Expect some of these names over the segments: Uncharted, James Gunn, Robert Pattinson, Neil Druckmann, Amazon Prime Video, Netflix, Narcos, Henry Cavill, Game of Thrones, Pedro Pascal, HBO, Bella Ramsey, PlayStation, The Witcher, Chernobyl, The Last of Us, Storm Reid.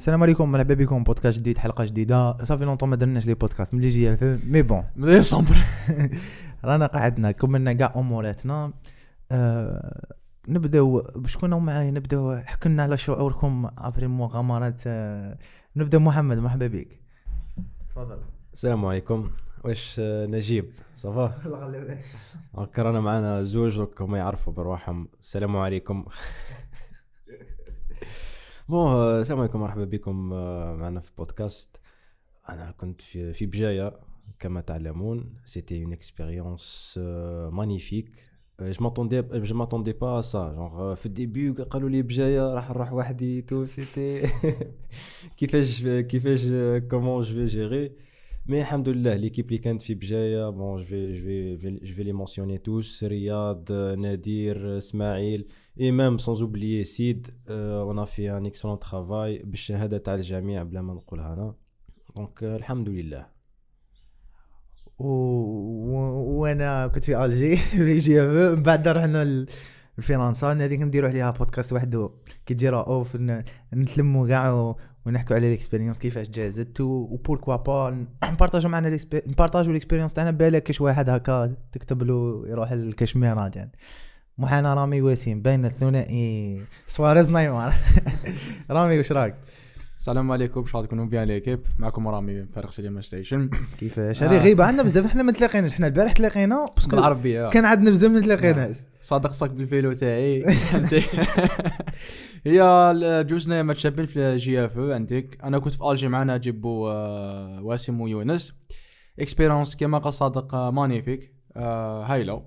السلام عليكم، مرحبا بكم بودكاست جديد، حلقه جديده. صافي لونطو ما درناش لي بودكاست ملي جي مي بون ملي صامبر رانا قعدنا كملنا كاع اموراتنا. نبداو بشكون معايا؟ نبداو حكينا على شعوركم ابري مغامرات. نبدا محمد، مرحبا بك، تفضل. السلام عليكم، واش نجيب صافا؟ الله لاباس هكا، رانا معانا زوج راكم يعرفوا برواحهم. السلام عليكم بون، السلام عليكم، مرحبا بكم معنا في بودكاست. انا كنت في بجايه كما تعلمون، سيتي اون اكسبيريونس مانيفيك. je m'attendais pas à ça, genre في البداية قالوا لي بجايه راح نروح وحدي تو سيتي كيفاش كومون جو في جيري. مي الحمد لله ليكيب اللي كانت في بجايه بون جو في لي مونسيوني توس، رياض، نادير، اسماعيل، امام، سانز اوبليي سيد. اون في ان اكسلون ترافاي بالشهاده تاع الجميع بلا ما نقولها انا، دونك الحمد لله. وانا كنت في الجي من بعد رحنا الفرنسان، هذيك نديرو عليها بودكاست وحده كي تجي راوف نتلموا كاع ونحكوا على الاكسبيريونس كيفاش جازت وبوركوا با نبارطاجوا معنا نبارطاجوا الاكسبيريونس تاعنا. بالك كاش واحد هكا تكتب له يروح للكشمير راجع محانا رامي واسيم بين الثنائي سواريز نيمار رامي واش راك؟ السلام عليكم، شحال تكونوا بيان ليكيب، معكم رامي فرق سليم ستيشن. كيفاش هذه غيبه عندنا بزاف، احنا ما تلاقيناش، احنا البارح تلاقينا باسكو العربيه كان عندنا بزاف ما تلاقيناش. صادق صك بالفيلو تاعي هي جوزنا ما تشابين في جي اف او عندك. انا كنت في الجي معنا جيبو واسم ويونس، اكسبيريونس كما قال صادق مانيفيك هايلو.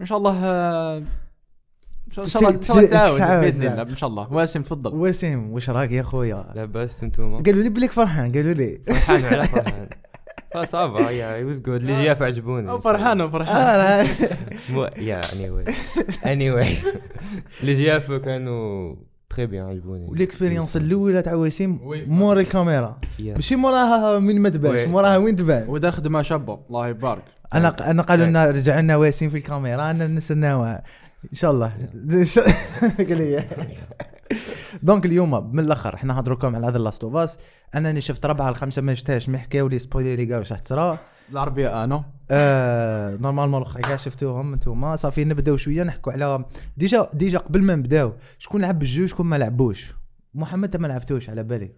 ان شاء الله ان شاء الله تعاون باذن الله. ان شاء الله. واسم تفضل. واسم واش راك يا خويا؟ لاباس انتوما؟ قالوا لي بليك فرحان، قالوا لي فرحان على فرحان صافا يا واز جود لي جاف عجبوني فرحان يا اني واي لي جاف كانوا تري بيان عجبوني. والاكسبيريونس الاولى تاع واسم مور الكاميرا ماشي موراها من ما تبانش، موراها وين تبان ودا خدمه شابه الله يبارك. انا قالوا لنا رجع لنا واسم في الكاميرا، انا نستناوه ان شاء الله قليا. دونك اليوم من الاخر احنا نهضروكم على هذا لاست اوف اس. انا اللي شفت 4 ل 5 ما شفتهاش، محكاو لي سبويلري كاع واش راح تصرا العربيه انا نورمالمون الاخرى كاع شفتوهم نتوما. صافي نبداو شويه نحكوا على ديجا قبل ما نبداو شكون لعب الجو شكون ما لعبوش. محمد ما لعبتوش على بالي،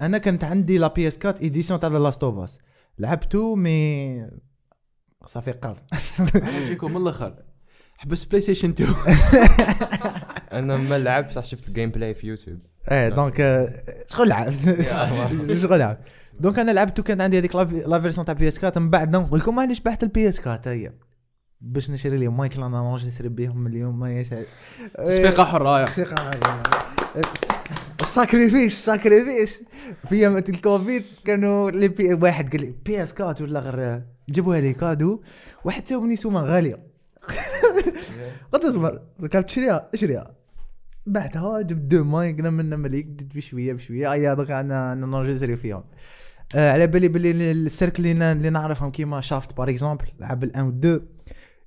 انا كانت عندي لا بي اس 4 اديسيون تاع لاست اوف اس لعبتو مي صافي قال نجيكم من الاخر حبس بلاي ستيشن 2 انا ما لعبت صح، شفت الجيم بلاي في يوتيوب. دونك شغل لعب دونك انا لعبت وكان عندي هذيك لا فيرسون تاع بي اس 4. من بعد نقول لكم علاش بحت البي اس 4 هي باش نشري لي مايك لان انا راجل نشري بهم اليوم. ما يسعد تسبيقه حره الساكريفيس في يوم الكوفيد كانوا لي واحد قال لي بي اس 4 ولا غير جيبوها لي كادو واحد تاوبني سومه غاليه قلت اصبر ركبت شريها بعتها جبت دو مايك من مليك ديت بشويه ايا دوك انا نونجيزري فيهم. على بالي بلي السيركل اللي نعرفهم كيما شافت باغ اكزومبل لعب ال1 و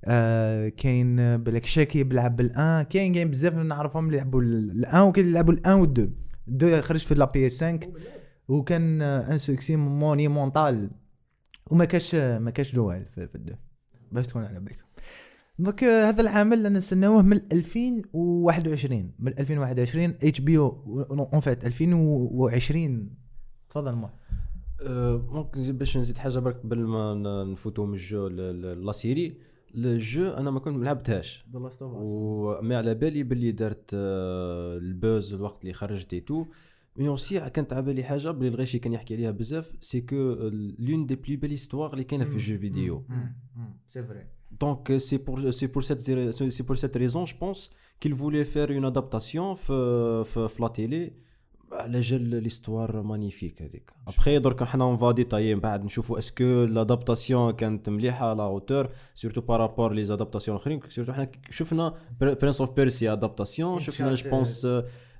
2 كاين بلاك شاكي بلعب ال1 كاين بزاف نعرفهم اللي يلعبوا ال1 وكاين يلعبوا ال1 و 2 2 خرج في لا بي اس 5 وكان ان سوكسي مونيمونتال وما كاش جوال في ال2 باش تكون على بالك. دونك هذا العمل رانا نستناوه من 2021 HBO اون فات 2020. تفضل مو ممكن باش نزيد حاجه برك قبل ما نفوتوا من الجو لا سيري الجو. انا ما كنت ملعبتهاش وما على بالي باللي دارت البوز الوقت اللي خرجت ايتو مي اونسي. كانت على بالي حاجه بلي الغيشي كان يحكي عليها بزاف، سي كو لون دي بلي بيل استوار اللي كاينه في الجو فيديو سي فري. Donc c'est pour cette raison je pense qu'il voulait faire une adaptation la télé على جال الاسطوار مانيفيك هذيك. ابخي درك حنا اون فا ديتايي بعد نشوفوا اسكو لادابتاسيون كانت مليحه لا اوتور سورتو بارابور لي زادابتاسيون الاخرين. سورتو حنا شفنا برنس اوف بيرسيا ادابتاسيون، شفنا جو بونس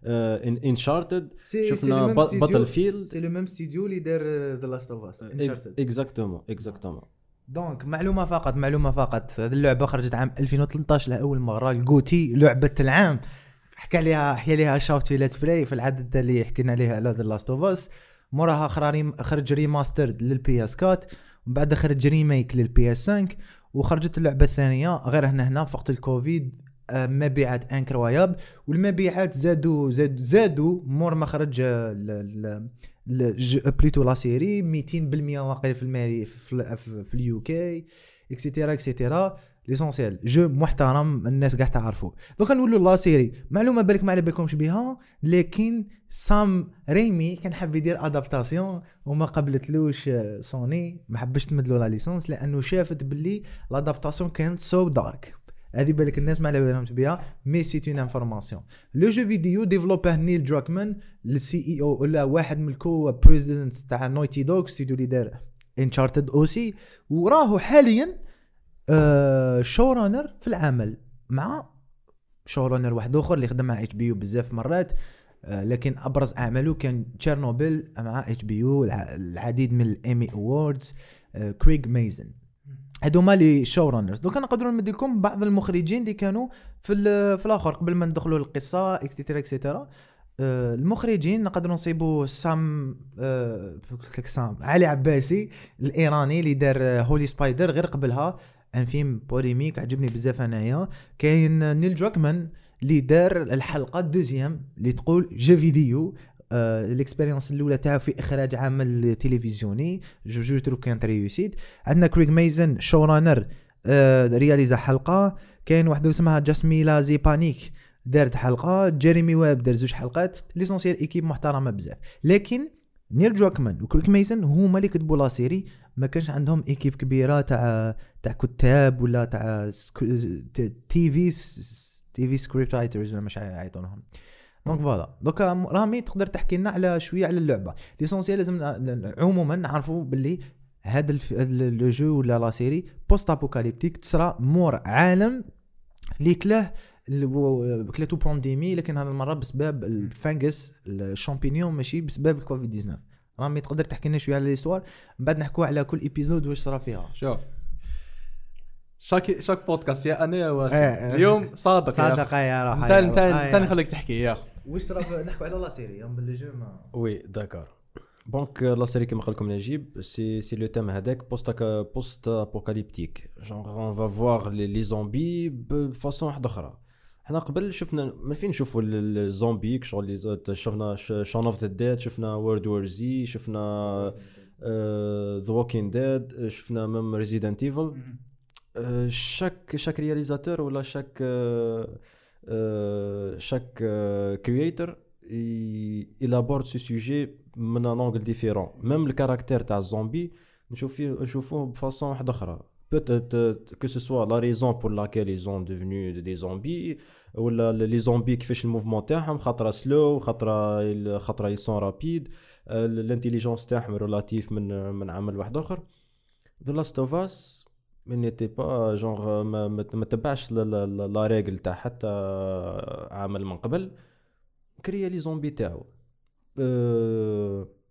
انشارتد، شفنا باتل فيلد. سي لو ميم ستوديو اللي دار ذا لاست اوف اس انشارتد. اكزاكتومون. دونك معلومه فقط هذه اللعبه خرجت عام 2013 لاول مره، الجوتي لعبه العام حكى لها شافت في ليت بلاي في العدد اللي حكينا عليها على The Last of Us. موراها خرج ريماسترد للبي اس 4 ومن بعد خرج ريميك للبي اس 5 وخرجت اللعبه الثانيه غير هنا في وقت الكوفيد مبيعات انكروياب والمبيعات زادوا مور ما خرج بليتو لا سيري 200% واقع في اليو كي اكسيتيرا اكسيتيرا ليسونسيال جو محترم الناس قاعد تعرفوه. دوكا نقولوا لا سيري معلومه بالك ما على بالكمش بها لكن سام ريمي كان حاب يدير ادابتاسيون وما قبلتلوش سوني ما حبش تمدلو لا ليسونس لانه شافت باللي لادابتاسيون كانت سو دارك. هذه بالك الناس ما على بالهمش بها مي سي اون انفورماسيون. لو جو فيديو ديفلوبر نيل دراكمان السي اي او ولا واحد من الكو بريزيدنتس تاع نوتي دوغ ستوديو اللي دار انشارتد او سي وراهو حاليا شورانر في العمل مع شورانر واحد اخر اللي خدم مع HBO بزاف مرات لكن ابرز اعماله كان تشيرنوبل مع HBO العديد من الامي اووردز كريغ مازن. هادوما لي شورانرز. دوك نقدروا نمد لكم بعض المخرجين اللي كانوا في الاخر قبل ما ندخلوا للقصه اكسترا اكسترا. المخرجين نقدروا نصيبوا سام علي عباسي الايراني اللي دار هولي سبايدر غير قبلها ان فيلم بوليميك عجبني بزاف انايا. كاين نيل دراكمان اللي دار الحلقه الدوزيام اللي تقول جو فيديو الاكسبيرينس الاولى تاعو في اخراج عمل تلفزيوني جوجو تروب كان تريوسيد. عندنا كريغ مازن شورانر رياليزا حلقه. كاين واحده اسمها جاسميلا زي بانيك دارت حلقه. جيريمي واب دار زوج حلقات. ليسونسيال ايكيب محترمه بزاف لكن نيل دراكمان وكريغ مازن هما اللي كتبوا لا سيري ما كانش عندهم ايكيب كبيره تاع كتاب ولا تاع تي في سكريبت رايترز ولا مش عايطونهم. دونك فوالا دوكا رامي تقدر تحكي لنا على شويه على اللعبه. ليسونسيال لازم عموما نعرفوا باللي هذا لو جو ولا لا سيري بوست ابوكاليبتيك تصرا مور عالم اللي كلاتو بانديمي لكن هذا المره بسبب الفانغس الشامبينيون ماشي بسبب الكوفيد 19. رامي تقدر تحكي لنا شويه على الاستوار من بعد نحكوا على كل ايبيزود واش صرا فيها. شوف شاك بودكاست يا انا واسم اليوم صادق يا راح تاني خليك تحكي يا اخو واش صرا. نحكوا على لا سيري يوم بالجوما وي داكار. دونك لا سيري كما قال لكم نجيب سي لو تيم هذاك بوست ابوكاليبتيك جونغ اون فا فوار لي زومبي بفاصون واحده اخرى. حنا قبل شفنا من فين نشوفوا الزومبي شغل اللي شفنا شون اوف ذا ديد شفنا وورد وور زي شفنا ذا ووكين ديد شفنا ميم ريزيدنت ايفل. شاك رياليزاتور ولا شاك كرييتور يلابورد سو سوجي من ان انغل ديفيرون. ميم الكاركتير تاع الزومبي نشوفوه بفاصون واحده اخرى. Peut-être que ce soit la raison pour laquelle ils sont devenus des zombies ou les zombies qui font le mouvement تاعهم خطره سلو خطره ils sont rapides l'intelligence تاعهم relative من عمل واحد اخر. The Last of Us n'était pas genre ما تبعش لا ريغل تاع حتى عمل من قبل كريا لي زومبي تاعو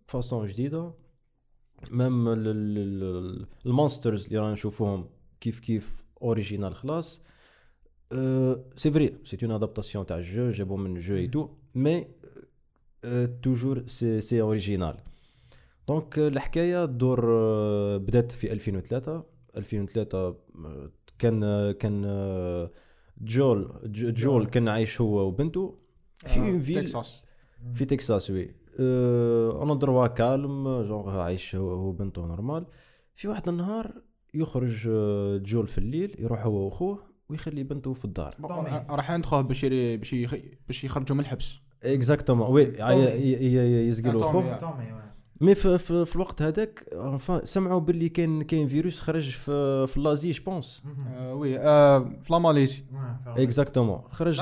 فاصون جديده. ميم المونسترز اللي رانا نشوفوهم كيف اوريجينال خلاص سي فري سي اون ادابتاسيون تاع الجو جابو من جو اي تو مي توجور سي اوريجينال. دونك الحكايه دور بدات في 2003 كان جول كان عايش هو وبنته في اون فيل في تكساس وي انا دروا كالم جونغ عايش هو بنته نورمال. في واحد النهار يخرج جول في الليل يروح هو واخوه ويخلي بنته في الدار راح عند خوه باش يخرجوا من الحبس اكزاكتومون وي يسقلوا خوه. مي في الوقت هذاك سمعوا باللي كاين فيروس خرج في لازي جو بونس وي في لا ماليزي اكزاكتومون خرج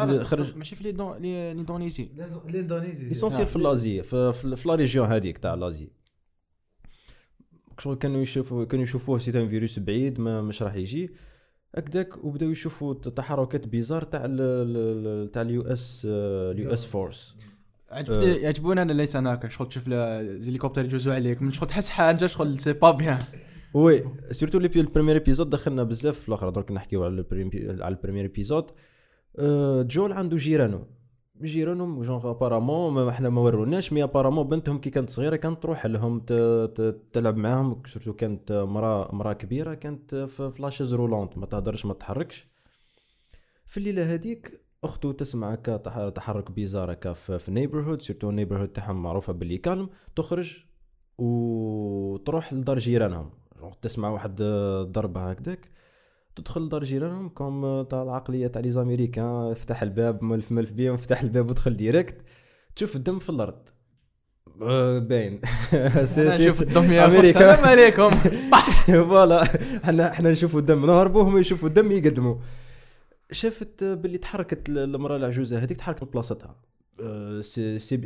ماشي في لي اندونيسي يسونسير في لازي في لا ريجيون هذيك تاع لازي كانوا يشوفوه سي تان فيروس بعيد مش راح يجي هكذاك وبداو يشوفوا تحركات بيزار تاع اليو اس فورس يعجبونا انا ليس هناك شغل تشوف الهليكوبتر يجوزوا عليك من شغل تحس حاجه شغل سي با بيان وي سورتو لي بي البريمير ايبيزود دخلنا بزاف في الاخر درك نحكيو على البريمير ايبيزود. جول عنده جيرانو جيرانهم جونغ ابارامون ما احنا ما وروناش مي ابارامون بنتهم كي كانت صغيره كانت تروح لهم تلعب معاهم شفتو كانت مراه كبيره كانت في فلاشز رولونت ما تهدرش ما تحركش. في الليله هذيك اخته تسمع تحرك بيزار هكا في نيبرهود سيرتو نيبرهود تاعهم معروفه باللي كالم تخرج وتروح لدار جيرانهم تسمع واحد ضربه هكذاك تدخل لدار جيرانهم كوم تاع العقليه تاع لي زاميريكان افتح الباب ملف ملف بيهم افتح الباب ودخل ديريكت تشوف الدم في الارض باين شوف الدم يا امريكا السلام عليكم فوالا احنا نشوفوا الدم نهربوا هم يشوفوا الدم يقدموا. شافت باللي تحركت المراه العجوزه هذيك تحركت من بلاصتها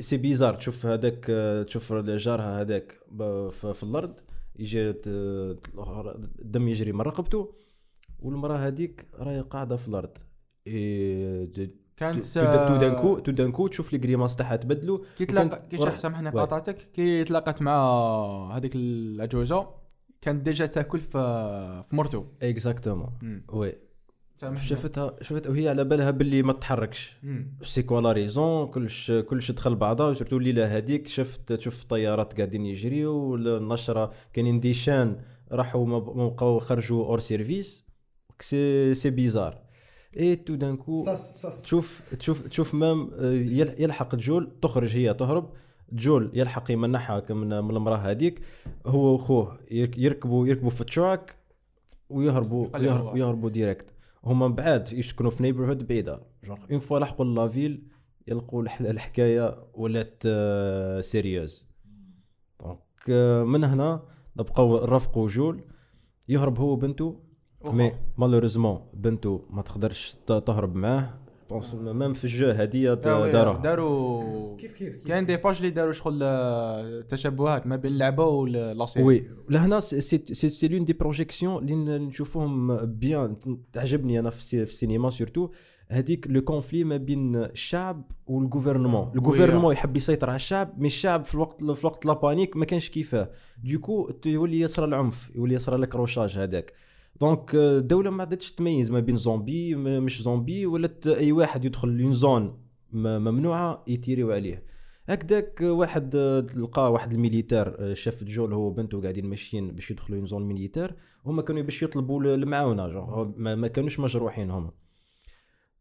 سي بيزار تشوف هذاك تشوف جارها هذاك في الارض يجي الدم يجري من رقبته والمراه هذيك راهي قاعده في الارض كانت تودانكو تشوف لي غريماس تاعها تبدلوا كي تلاقى كي سامحني قاطعتك كي تلاقات مع هذيك العجوزه كانت ديجا تاكل في مرتو اكزاكتومون وي شفتها وهي على بالها باللي ما تتحركش سي كوا لا ريزون كلش دخل بعضها وسيرتو الليله هذيك شفت الطيارات قاعدين يجريوا والنشره كاينين ديشان راحوا ما بقاو خرجوا اور سيرفيس سي بيزار اي تو دانكو تشوف مام يلحق جول تخرج هي تهرب جول يلحق يمنحها من المراه هذيك هو وخوه يركبوا في التراك ويهربوا ديريكت هما بعاد يسكنوا في نيبرهود بعيده جونغ اون فوا لحقوا لافيل يلقوا الحكايه ولات سيريوز دونك من هنا نبقاو نرافقوا جول يهرب هو بنته مي مالوريزمون بنته ما تقدرش تهرب معاه بونس ميم في الجو هديه داروا كيف كان دي باج لي داروا شغل تشابهات ما بين اللعبه واللاصيل وي لهنا سي لون دي بروجيكسيون اللي نشوفوهم بيان تعجبني انا في السينما سورتو هذيك لو كونفلي ما بين الشعب والغوفرنمون الغوفرنمون يحب يسيطر على الشعب مي الشعب في الوقت لا بانيك ما كانش كيفاه دوكو يولي يصرى العنف يولي يصرى الكروشاج هذاك دونك الدوله ما عادتش تميز ما بين زومبي مش زومبي ولات اي واحد يدخل لون زون ممنوعه يتيريو عليه هكذاك واحد تلقى واحد الميليتير شاف جول هو بنته قاعدين ماشيين باش يدخلوا لون زون ميليتير هما كانوا باش يطلبوا المعاونه ما كانوش مجروحين هما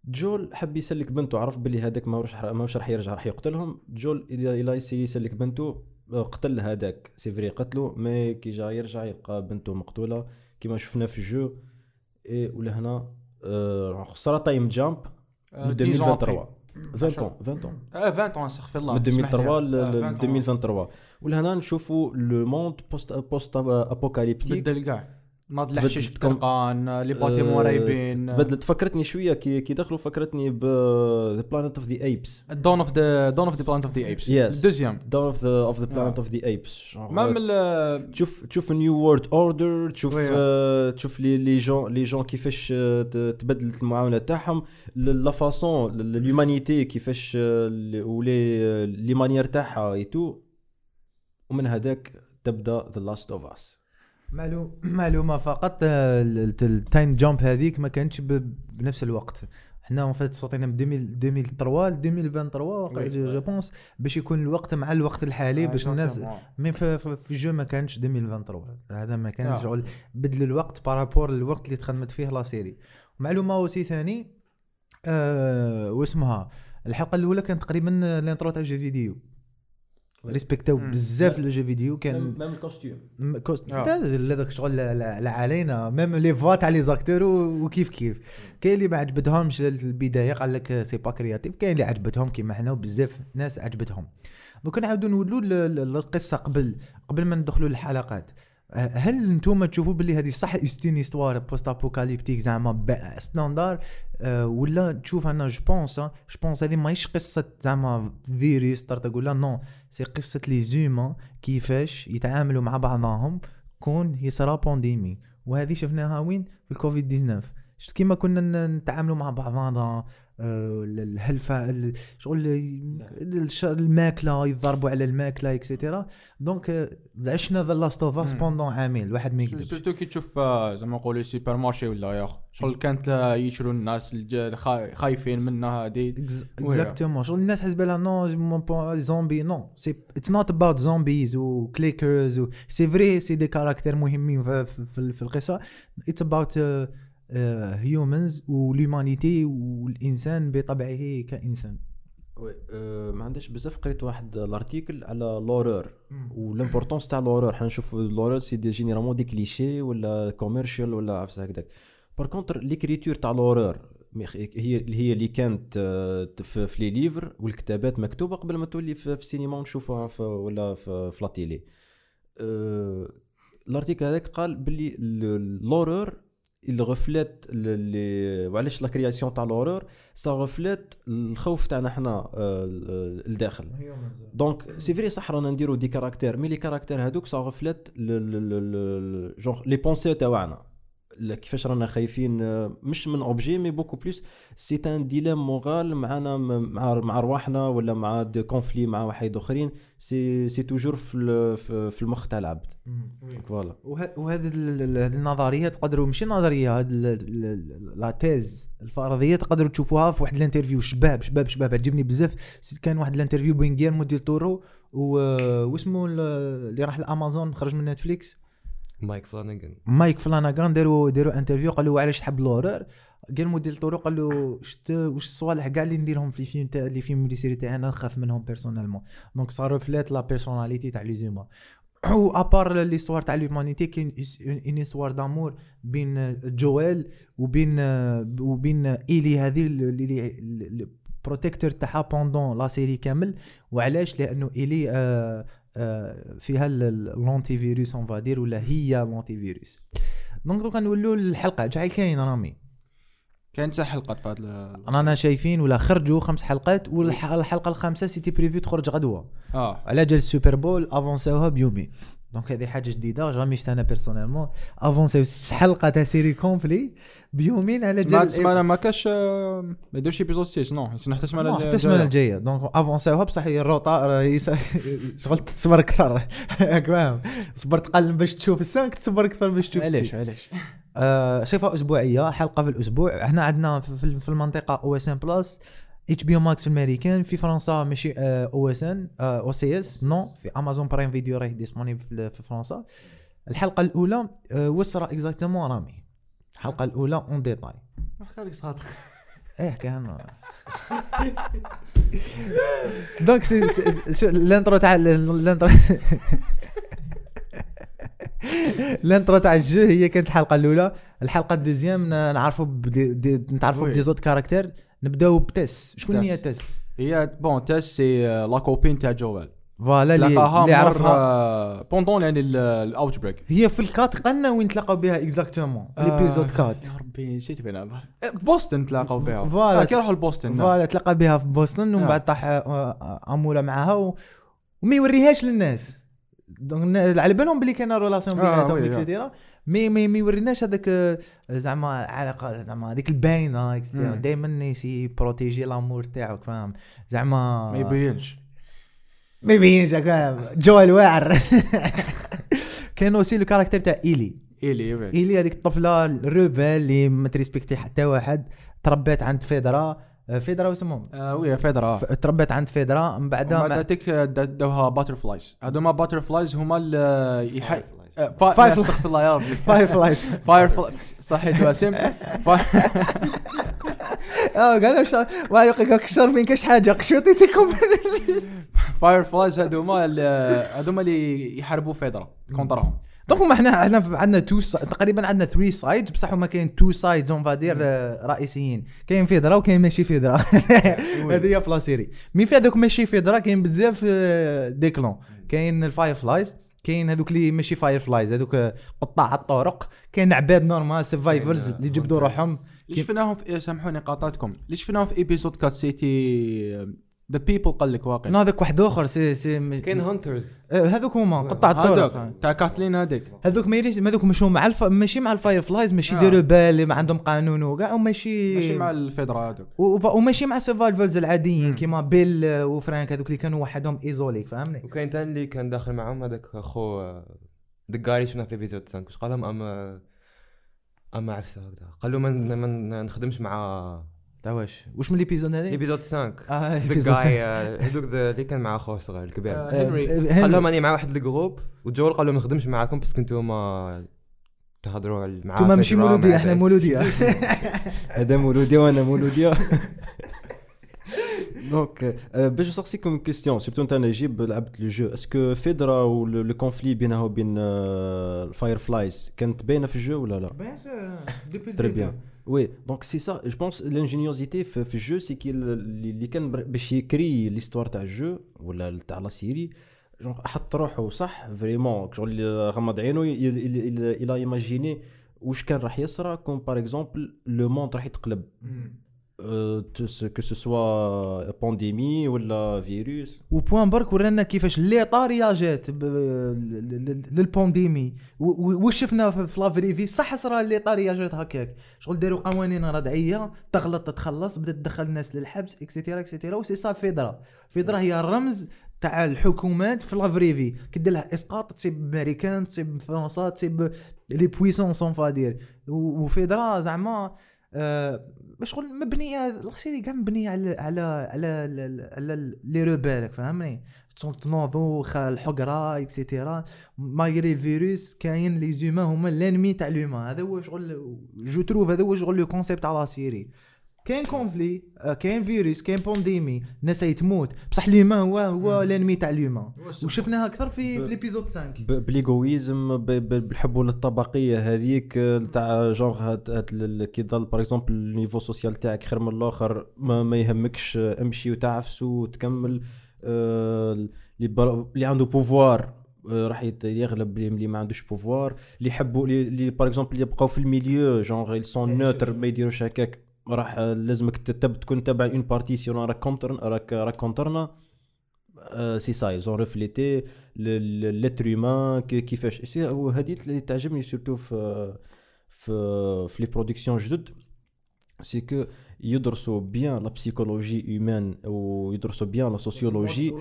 جول حب يسلك بنته عرف بلي هذاك ماهوش راح يرجع راح يقتلهم جول الى يسلك بنته قتل هذاك سي فري قتلو مي كي جا يرجع يلقى بنته مقتوله كما شفنا في الجو ولا هنا صرا تايم جامب 2023 20 ans استغفر الله 2003 ل 2023 ولا هنا نشوفوا لو موند بوست ابوكاليبتيك بدل كاع ما الحشيش في القرقان لي باتي مرايبين بدلت فكرتني شويه كي دخلوا فكرتني ب ذا بلانيت اوف ذا ايبس دون اوف ذا بلانيت اوف ذا ايبس الدوزيام دون اوف ذا بلانيت اوف ذا ايبس تشوف نيو وورلد اوردر تشوف لي جون كيفاش تبدلت المعامله تاعهم لا فاصون للهومانيتي كيفاش ولي لي مانيير تاعها ايتو ومن هذاك تبدا ذا لاست اوف اس معلومة فقط التايم جامب هذيك ما كانتش بنفس الوقت احنا وفات صوتينا ب 2003 ل 2023 جو بونس باش يكون الوقت مع الوقت الحالي باش الناس مي في جو ما كانش 2023 هذا ما كانش بدل الوقت بارابور الوقت اللي تخدمت فيه لا سيري. معلومة وسي ثاني واسمها الحلقة الأولى كانت تقريبا الانترو تاع جو فيديو ريسبكتو بزاف لو جو فيديو كان ميم الكوستيم هذاك شغل لا علينا ميم لي فوا تاع لي زاكتور وكيف كاين اللي ما عجبتهمش البدايه قال لك سي با كرياتيف كاين اللي عجبتهم كيما حنا وبزاف ناس عجبتهم دوك نعاودو نولوا للقصه قبل ما ندخلوا للحلقات. هل نتوما تشوفوا باللي هذه صح استين استوار بوست ابوكاليبتيك زعما ستاندار ولا تشوف انا جو بونس هذه ماهيش قصه زعما فيروس تقول لا نو سي قصه لي زومان كيفاش يتعاملوا مع بعضهم كون يصرا بانديمي وهذه شفناها وين في الكوفيد 19 كيما كنا نتعاملوا مع بعضنا الهلفة شغل الماكلة يضربوا على الماكلة إكسترا. دونك عشنا The Last of Us pendant عامين واحد ما يقدرش. سورتو كي تشوف زي ما نقولوا سوبر مارشي ولا ياخ شغل كانت يشروا الناس خايفين منها هذه. Exactement. شغل الناس حسب لها نو زومبي نو سي it's not about zombies و clickers و سي فري سي دي كاركتر مهمين في القصة. It's about humans والهومانيتي والإنسان بطبعه كإنسان. ما عندش بزاف قريت واحد الارتيكل على لورور والامبورطونس تاع لورور. حنشوف لورور سي دي جينيرالمون دي كليشي ولا كوميرشيال ولا عفس هكذاك. بار كونتر ليكريتور تاع لورور هي اللي كانت في لي ليفر والكتابات مكتوبه قبل ما تولي في السينما ونشوفها ولا في لا تيلي. الارتيكل هذاك قال باللي لورور اللي غفلت اللي وعلاش لا كرياسيون تاع لورور صا غفلت الخوف تاعنا حنا لداخل. دونك سي فري صح رانا نديرو دي كاركتير مي لي كاركتير هذوك صا غفلت جونغ لي بونسي تاعنا كيفاش رانا خايفين مش من اوبجي مي بوكو بلوس سي ان ديلام مورال معنا مع رواحنا ولا مع دي كونفلي مع واحد اخرين. سي توجور في المخ تاع العبد فوالا. وهذه النظريه تقدروا ماشي نظريه هذه لا تيز الفرضيه تقدروا تشوفوها في واحد الانترفيو شباب عجبني بزاف. كان واحد الانترفيو بين غيرمو ديل تورو واسمه اللي راح الامازون خرج من نتفليكس مايك فلاناغان داروا انترفيو قالوا علاش تحب لورر. قال موديل طورو قالوا واش الصوالح كاع اللي نديرهم في الفيلم تاع لي فيلم دي سيري تاعنا نخاف منهم بيرسونالمون. دونك صاروا فلات لا بيرسوناليتي تاع لي زوما و ابار لي سوار تاع لومانيتي. كاين اني سوار دامور بين جويل وبين ايلي هذه اللي بروتيكتور تاعها بوندون لا سيري كامل. وعلاش لانه ايلي فيها اللانتي فيروس اون فادير ولا هي اللانتي فيروس. دونك دوك نولوا للحلقه جاي كاين رامي كاين صح حلقه فهاد رانا شايفين ولا خرجوا 5 حلقات والحلقه الخامسه سيتي بريفيو تخرج غدوه على جال السوبر بول افونساوها بيومين. دونك هذه حاجه جديده جامي شتانا بيرسونيلمون افونساو الحلقه تاع سيري كومبلي بيومين على جال سمعنا ما كاش ما دوش ايبيزود 6 نو حتى السمانه الجايه. دونك افونساوها بصح هي الروطه شغل تصبر كثر اكوام صبرت قل باش تشوف السانك تصبر اكثر باش تشوف علاش شفه اسبوعيه حلقه في الاسبوع. هنا عندنا في المنطقه او اس ان بلس HBO Max في الامريكان في فرنسا ماشي OCS نو في امازون برايم فيديو راه ديسپونيبل في فرنسا. الحلقه الاولى وصرا اكزاكتومون رامي الحلقه الاولى اون ديتاي نحكي لك صادق ايه كان. دونك الانترو تاع الانترو تاع الجو هي كانت الحلقه الاولى. الحلقه الدوزيام نتعرفوا بدي زوت كاركتير. نبداو بتس. شكون هي تس؟ هي بون تس سي لا كوبين تاع جوال فوالا اللي عرفها بوندون يعني الاوت بريك. هي في الكات قلنا وين تلاقاو بها اكزاكتومون ليبيزود كات يا ربي نسيت بينها بوسطن تلاقاو بها فوالا كي يروحوا لبوسطن فوالا تلاقى بها في بوسطن ومن بعد طاح اموله معها وما يوريهاش للناس. دونك على بالهم بلي كاين ريلاسيون بيناتهم اكسيتيرا مي وريناش هذاك زعما علاقه زعما هذيك الباينه اكسيتيرا. دائما نسي بروتيجي لامور تاعك فاهم زعما ما يبينش جوال واعر. كان وسي لو كاركتير تاع ايلي هذيك الطفله الروبال اللي ما تريسبكتي حتى واحد. تربات عند فيدرا واسمهم ويا فيدرا تربت عند فيدرا من بعدها بعدك دوها باترفلايز. هادو ما باترفلايز هما اللي استغفر الله يا ربي فايرفلايز صحيت واسم قالوا واحد يقولك شر من كاش حاجه قشطيتكم فايرفلايز. هادو ما اللي يحاربوا فيدرا كونترهم. دونك احنا عندنا تقريبا عندنا 3 سايدز بصح هما كاين 2 سايدز اون فادير رئيسيين. كاين فيدرا وكاين ماشي فيدرا. هذه هي فلاسيري مي في هذوك ماشي فيدرا كاين بزاف ديكلون. كاين الفايرفلايز كاين هذوك اللي ماشي فايرفلايز هذوك قطاع الطرق. كاين عباد نورمال سيرفايفرز اللي جبدوا روحهم. ليش فيناهم سامحوني قاطعتكم ليش فيناهم في ايبيزود 4 سيتي The people قال لك واقع. ناذك واحد آخر سي كين هانترز. هذوك هما قطع الطرق. تاع كاثلين هذيك. هذوك ما يريش ما ذوك مشوا مع ماشي مع الفاير فلايز ماشي يديروا بالي ما عندهم قانون وقع وماشي مع الفدرة هذوك. وماشي مع سيرفايفلز العاديين كيما بيل وفرانك هذوك اللي كانوا وحدهم إيزوليك فهمني. وكاين تاني اللي كان داخل معهم هذاك أخو دقاري شفنا في الفيزيو تسانك إيش قالهم أما عفسه هكذا قالوا ما نخدمش مع تواش واش من الابيزود هذا الابيزود 5 هذوك اللي كان مع اخوه صغير الكبير قال لهم اني مع واحد الجروب وجول قال لهم ما نخدمش معاكم باسكو نتوما تهضروا مع نتوما ماشي مولوديه احنا مولوديه هذا مولوديه وانا مولوديه دونك باش نسقسيكم كويستيون سيبتو نتا نجيب لعبت لو جو اسكو فيدرا ولو كونفلي بينه وبين الفاير فلايز كانت باينه في الجو ولا لا بيان سور ديبي Oui, donc c'est ça. Je pense l'ingéniosité dans le jeu, c'est qu'il a écrit l'histoire du jeu ou de la série. Genre, vraiment, il a imaginé ce qui va se passer, comme par exemple le monde va se tourner. Que ce soit pandémie ou le virus. Ou point barque, on a vu comment les gens réagissent à la pandémie. Ou ce qu'on a vu dans la vraie vie, c'est vrai que les gens réagissent à ça. شغل داروا قوانين ردعية تغلط تتخلص بدأت تدخل الناس للحبس etc. وسي صا فيدرا هي الرمز تاع الحكومات في لافريفي كدير لها اسقاط تصيب امريكان تصيب فرنسا تصيب لي بويسونس اون فادير وفيدرا زعما شغل مبنيه السيري كاع مبنيه على على على على لي روبالك فهمني تنوضوا الحقره اكسيتيرا ماغري الفيروس كاين لي زوما هما لانمي تاع لوما هذا هو شغل جو تروف هذا هو شغل لو كونسيبت على سيري كاين كونفلي كاين فيروس كاين بانديمي ناس يتموت بصح لوما هو لانمي تاع لوما وشفناها اكثر في ليبيزود 5 بليغويزم بالحب والطبقيه هذيك تاع جونغ هاد كي ضل باغ اكزومبل النيفو سوسيال تاعك خير من الاخر ما يهمكش امشي وتعفس وتكمل اللي عنده بوفوار راح يغلب اللي ما عندوش بوفوار اللي يحبوا اللي باغ اكزومبل يبقاو في الميليو جونغ ايل سون نوتر ما يديروش هكاك راح لازمك تكون تبع اون بارتي سيون راك كونترنا سي ساي زون ريفليتي لتريمان كيفاش سي وهذه اللي تعجبني سورتو في لي برودكسيون جدد سي كو يدرسوا بيان لا بسيكولوجي هومان ويدرسوا بيان لا سوسيولوجي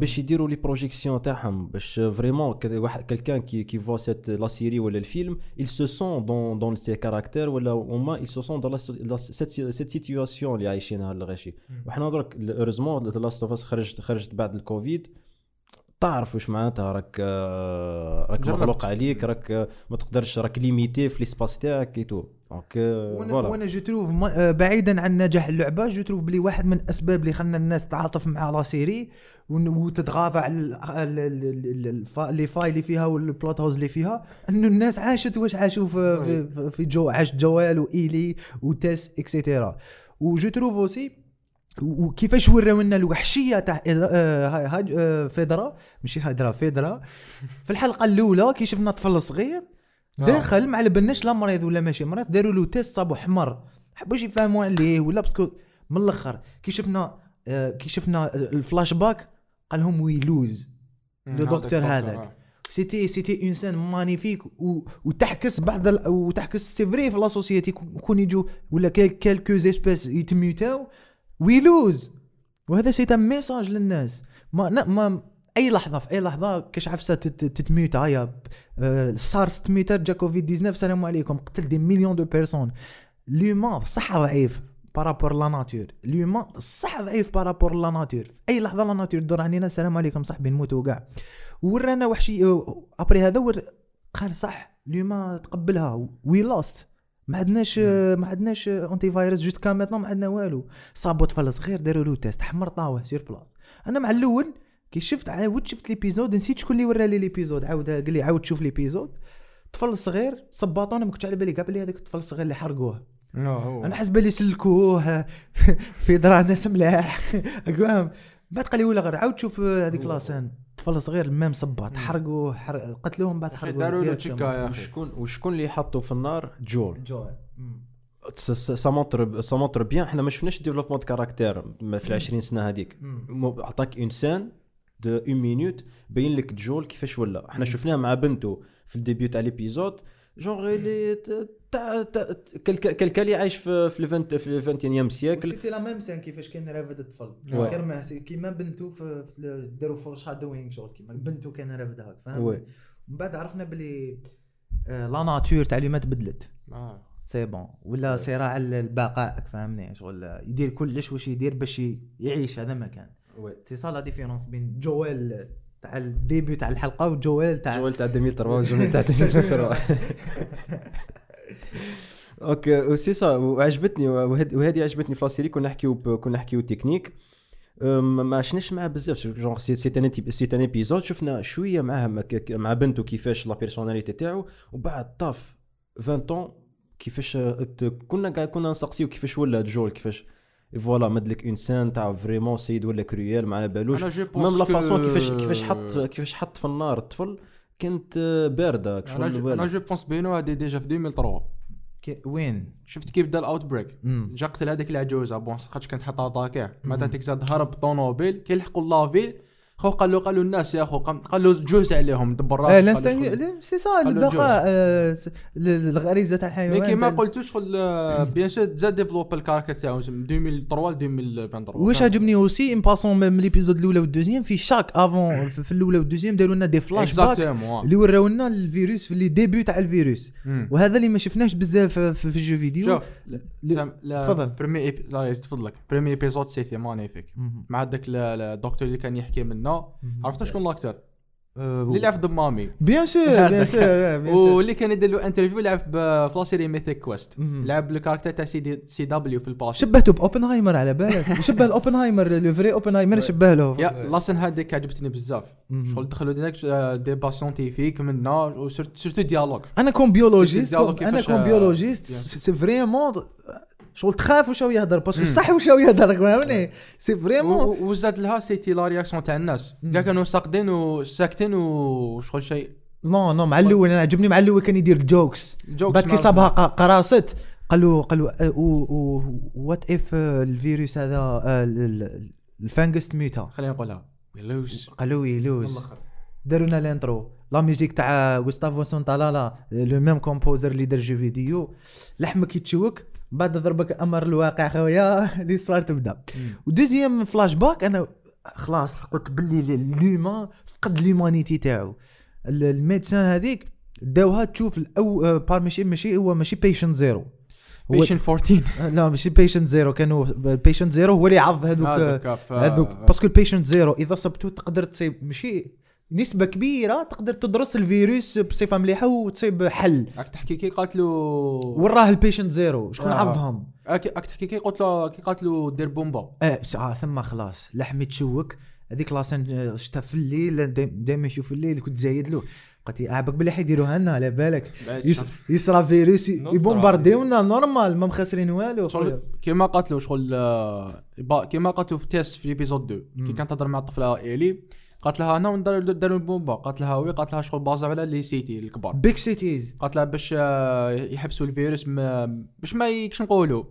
باش يديروا لي بروجيكسيون تاعهم باش فريمون واحد كلكان كي فوا سيت لا سيري ولا الفيلم il se sent dans ses caractères ولا هما il se sent dans cette situation اللي عايشينها الغاشي وحنا درك هوريزمون ذا لاست اوف اس خرجت بعد الكوفيد تعرف واش معناتها راك مغلق عليك راك ما تقدرش راك ليميتي في الاسباس تاعك ايتو دونك وانا جو تروف بعيدا عن نجاح اللعبه جو تروف بلي واحد من الاسباب اللي خلنا الناس تعاطف مع لا سيري وتتغاضى على لي فاي اللي فيها والبلوت هوز اللي فيها انه الناس عاشت واش عاشوا في جو عاش جوال وايلي وتاس اكسيتيرا وجو تروف اوسي وكيفاش وراونا الوحشيه تاع فيدرا ماشي هدرا فيدرا في الحلقه الاولى كي شفنا طفل صغير داخل مع البنش لا مريض ولا ماشي مريض داروا له تيست صابو حمر حبوش يفهموا عليه ولا باسكو من الاخر كي شفنا الفلاش باك قال لهم وي لوز لو دكتور هذاك سيتي اون سين مانيفيك وتحكس بعض وتحكس سيفري في لا سوسيتي كون يجو ولا كالكو زيسبيس يتميتاو We lose وهذا سيتم ميساج للناس ما أي لحظة كش عفسة تتميت عيا صار 6 متر جا كوفيد 19 السلام عليكم قتل دي مليون دو بيرسون لومان صح ضعيف بارابور لا ناتور لومان صح ضعيف بارابور لا ناتور في أي لحظة لا ناتور دور عنينا السلام عليكم صاحبي نموت وقع ورانا وحشي أبري هذا قال صح لومان تقبلها We lost ما عندناش انتي فايروس جوست كان ميتنا ما عندنا والو صابوا طفل صغير داروا له تيست حمر طاوه سير بلاص انا مع الاول كي شفت ليبيزود نسيت شكون اللي ورا لي ليبيزود عاود قال لي عاود شوف ليبيزود طفل صغير صباطو انا ما كنتش على بالي قبل هذاك الطفل الصغير اللي حرقوه انا حسب اللي سلكوه في درا ناس ملاح اقوام بعد قال لي ولا غير عاود شوف هذيك لاسان طفل صغير مام صباط حرقوا قتلوهم بعد حرقوا داروا له تشيكا يا اخي وشكون اللي حطوا في النار جول سامونتر بيان احنا ما شفناش ديفلوبمون كاركتير في 20 سنه هذيك. عطاك اون سان دو 1 مينوت بين لك جول كيفاش ولا. احنا شفناها مع بنته في الديبيوت تاع ليبيزود جونغ لي كالكالي عايش في الفنت في الفنتينيام سيكل. سيتي لا ميم سان كيفاش كان رافد الطفل كرمه كيما بنته في داروا فرش هادوينغ شغل كيما بنته كان رافد هاك فهمت. من بعد عرفنا بلي لا ناتور تاع اللي ما تبدلت سي بون ولا صراع البقاء فهمني شغل يدير كلش واش يدير باش يعيش. هذا ما كان سي سا لا ديفيرونس بين جويل تاع الديبيو تاع الحلقه وجويل تاع ديميتر وجويل تاع ديميتر. اوكي وسي سا وعجبتني وهذه عجبتني في لاسيري. كنا نحكيو تكنيك ما شناش معها بزاف جونغ سي تاني ايبيزود شفنا شويه معها مع بنته كيفاش لا بيرسوناليتي تاعو وبعد طاف 20 كيفاش كنا نسقسيو كيفاش ولا جول كيفاش فوالا مدلك اون سان تاع فريمون سيد ولا كرويال مع بالوش ميم لا فاصون كيفاش حط في النار الطفل كانت بارده. انا جو بونس بينو هادي ديجا في 2003 وين شفت كيف بدا الاوت بريك جا قتل هذاك العجوزه بون خاطش كانت حاطه طاكع معناتها تكزاد هرب طونوبيل كيلحقوا لافيل خو قالوا الناس يا اخو قالوا جوز عليهم دبر راسك لا استني سي سا البقاء الغريزه تاع الحيوان مي كيما قلت شغل بيان سور تزاد ديفلوب الكاركتر تاعو 2003 2023 واش عجبني اوسي ان باسون ميم ليبيزود الاولى والدوزيام في شاك افون في الاولى والدوزيام داروا لنا دي فلاش باك اللي وراو لنا الفيروس في لي ديبيو تاع الفيروس وهذا اللي ما شفناش بزاف في الجو فيديو. تفضل بريمي لا تفضلك بريمي ايبيزود سيتي مانيفيك مع داك الدكتور اللي كان يحكي من لا عرفت شكون لاكتر اللي لعب دمامي بيان سور واللي كان يدير له انترفيو لعب بفلاسيري ميثيك كويست لعب الكاركتر تاع سي دبليو في الباش شبهته باوبنهايمر على بالك شبه الاوبنهايمر لو فري اوبنهايمر شبه له يا لاسن هذيك عجبتني بزاف شغل دخلوا ديك ديبا سيانتيفيك منا وسورتو ديالوج. انا كون بيولوجيست سي فريمون شغل تخاف وشو يهدر باسكو صح وشو يهدر فهمني سي فريمون وزاد لها سيتي لا رياكسيون تاع الناس كاع كانوا ساقدين وساكتين وشغل شيء نو مع الاول انا عجبني مع الاول كان يدير جوكس بعد كي صابها قراصت قالوا وات اف الفيروس هذا الفانغست ميتا خلينا نقولها قالوا يلوز داروا لنا الانترو لا ميوزيك تاع غوستافو سانتالالا لو ميم كومبوزر اللي دار جو فيديو لحمك يتشوك بعد ضربك امر الواقع خويا لي صوار تبدا ودوزيام فلاش باك انا خلاص قلت باللي لومان فقد لومانيتي تاعو الميدسان هذيك داوها تشوف الاو ماشي بيشن زيرو بيشن 14 لا ماشي بيشن زيرو كانوا بيشن زيرو هو اللي عض هذوك باسكو البيشن زيرو اذا صبتو تقدر تصيب ماشي نسبة كبيرة تقدر تدرس الفيروس بصفة مليحة وتصيب حل. راك تحكي كي قاتلوا وراه البيشنت زيرو شكون عضهم؟ راك تحكي كي قاتلوا دير بومبا. ثم خلاص لحم تشوك هذيك لاسن شتا في الليل دايما يشوف الليل كنت زايد له قلت عابك بلي حيديروها لنا على بالك يصرا فيروس يبومبارديونا نورمال ما مخسرين والو كيما قاتلوا شغل كيما قاتلوا في تيست في ايبيزود 2 كي كانت تهضر مع الطفلة ايلي قتلها انا ونداروا البومبا قتلها وي قتلها شغل بازا على لي سيتي الكبار بيك سيتيز قتلها باش يحبسوا الفيروس باش ما يكش نقولوا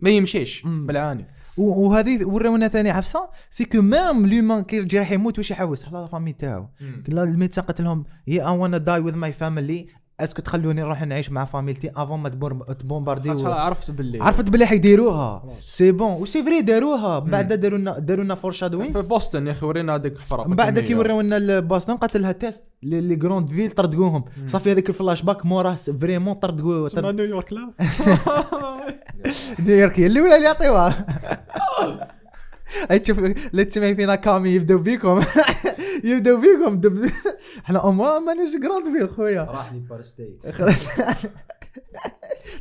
ما يمشيش بالعاني وهذه ورونا ثاني عفسه سي كو ميم لومان كي جراح يموت واش يحوس على لا فامي تاعو كلا الميدسان قتلهم هي اي وانا داي وذ ماي فاميلي اسكو تخلوني نروح نعيش مع فاميلتي افون ما تبومبارديو عرفت باللي حيديروها سي بون وسي فري داروها بعد داروا لنا فورشادوين في بوسطن يا اخي ورينا هذيك الحفره بعد كي وراو لنا بوسطن قتلها تيست لي غروند فيل طردقوهم صافي هذيك الفلاش باك موراه فريمون طردقوه تما نيويورك لا نيويورك اللي ولا اللي يعطيوها اي تشوف لا تسمعي فينا كامي يبداو بيكم احنا مانيش جراند فيل خويا راح لي بار ستيت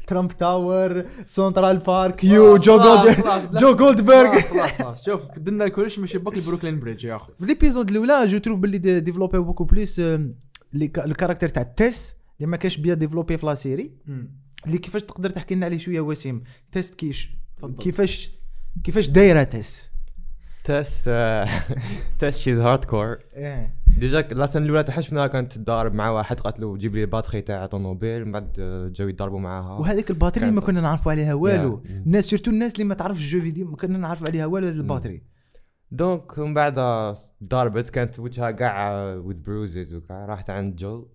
ترامب تاور سنترال بارك يو جو جولدبرغ شوف قدنا الكوريش ماشي باك البروكلين بريدج يا اخو في ليبيزود الاولى جو تروف باللي ديفلوبي بوكو بليس الكاركتر تاع تيس اللي ما كاش بيا ديفلوبي في لا سيري اللي كيفاش تقدر تحكي لنا عليه شويه وسيم تيست كيفاش دايره تيس تس شيز هاردكور. ديجاك السنة الأولى تحشمنا كانت تضارب مع واحد قتله وجيب لي الباتري تاع طوموبيل بعد جاو يضربوا معاها. وهذيك الباتري اللي ما كنا نعرفوا عليها والو. الناس شفتوا الناس اللي ما تعرفش الجو فيديو ما كنا نعرفوا عليها والو هذه الباتري. دونك من بعد ضربت كانت وجهها قاع وذ بروزز وكاع راحت عند جول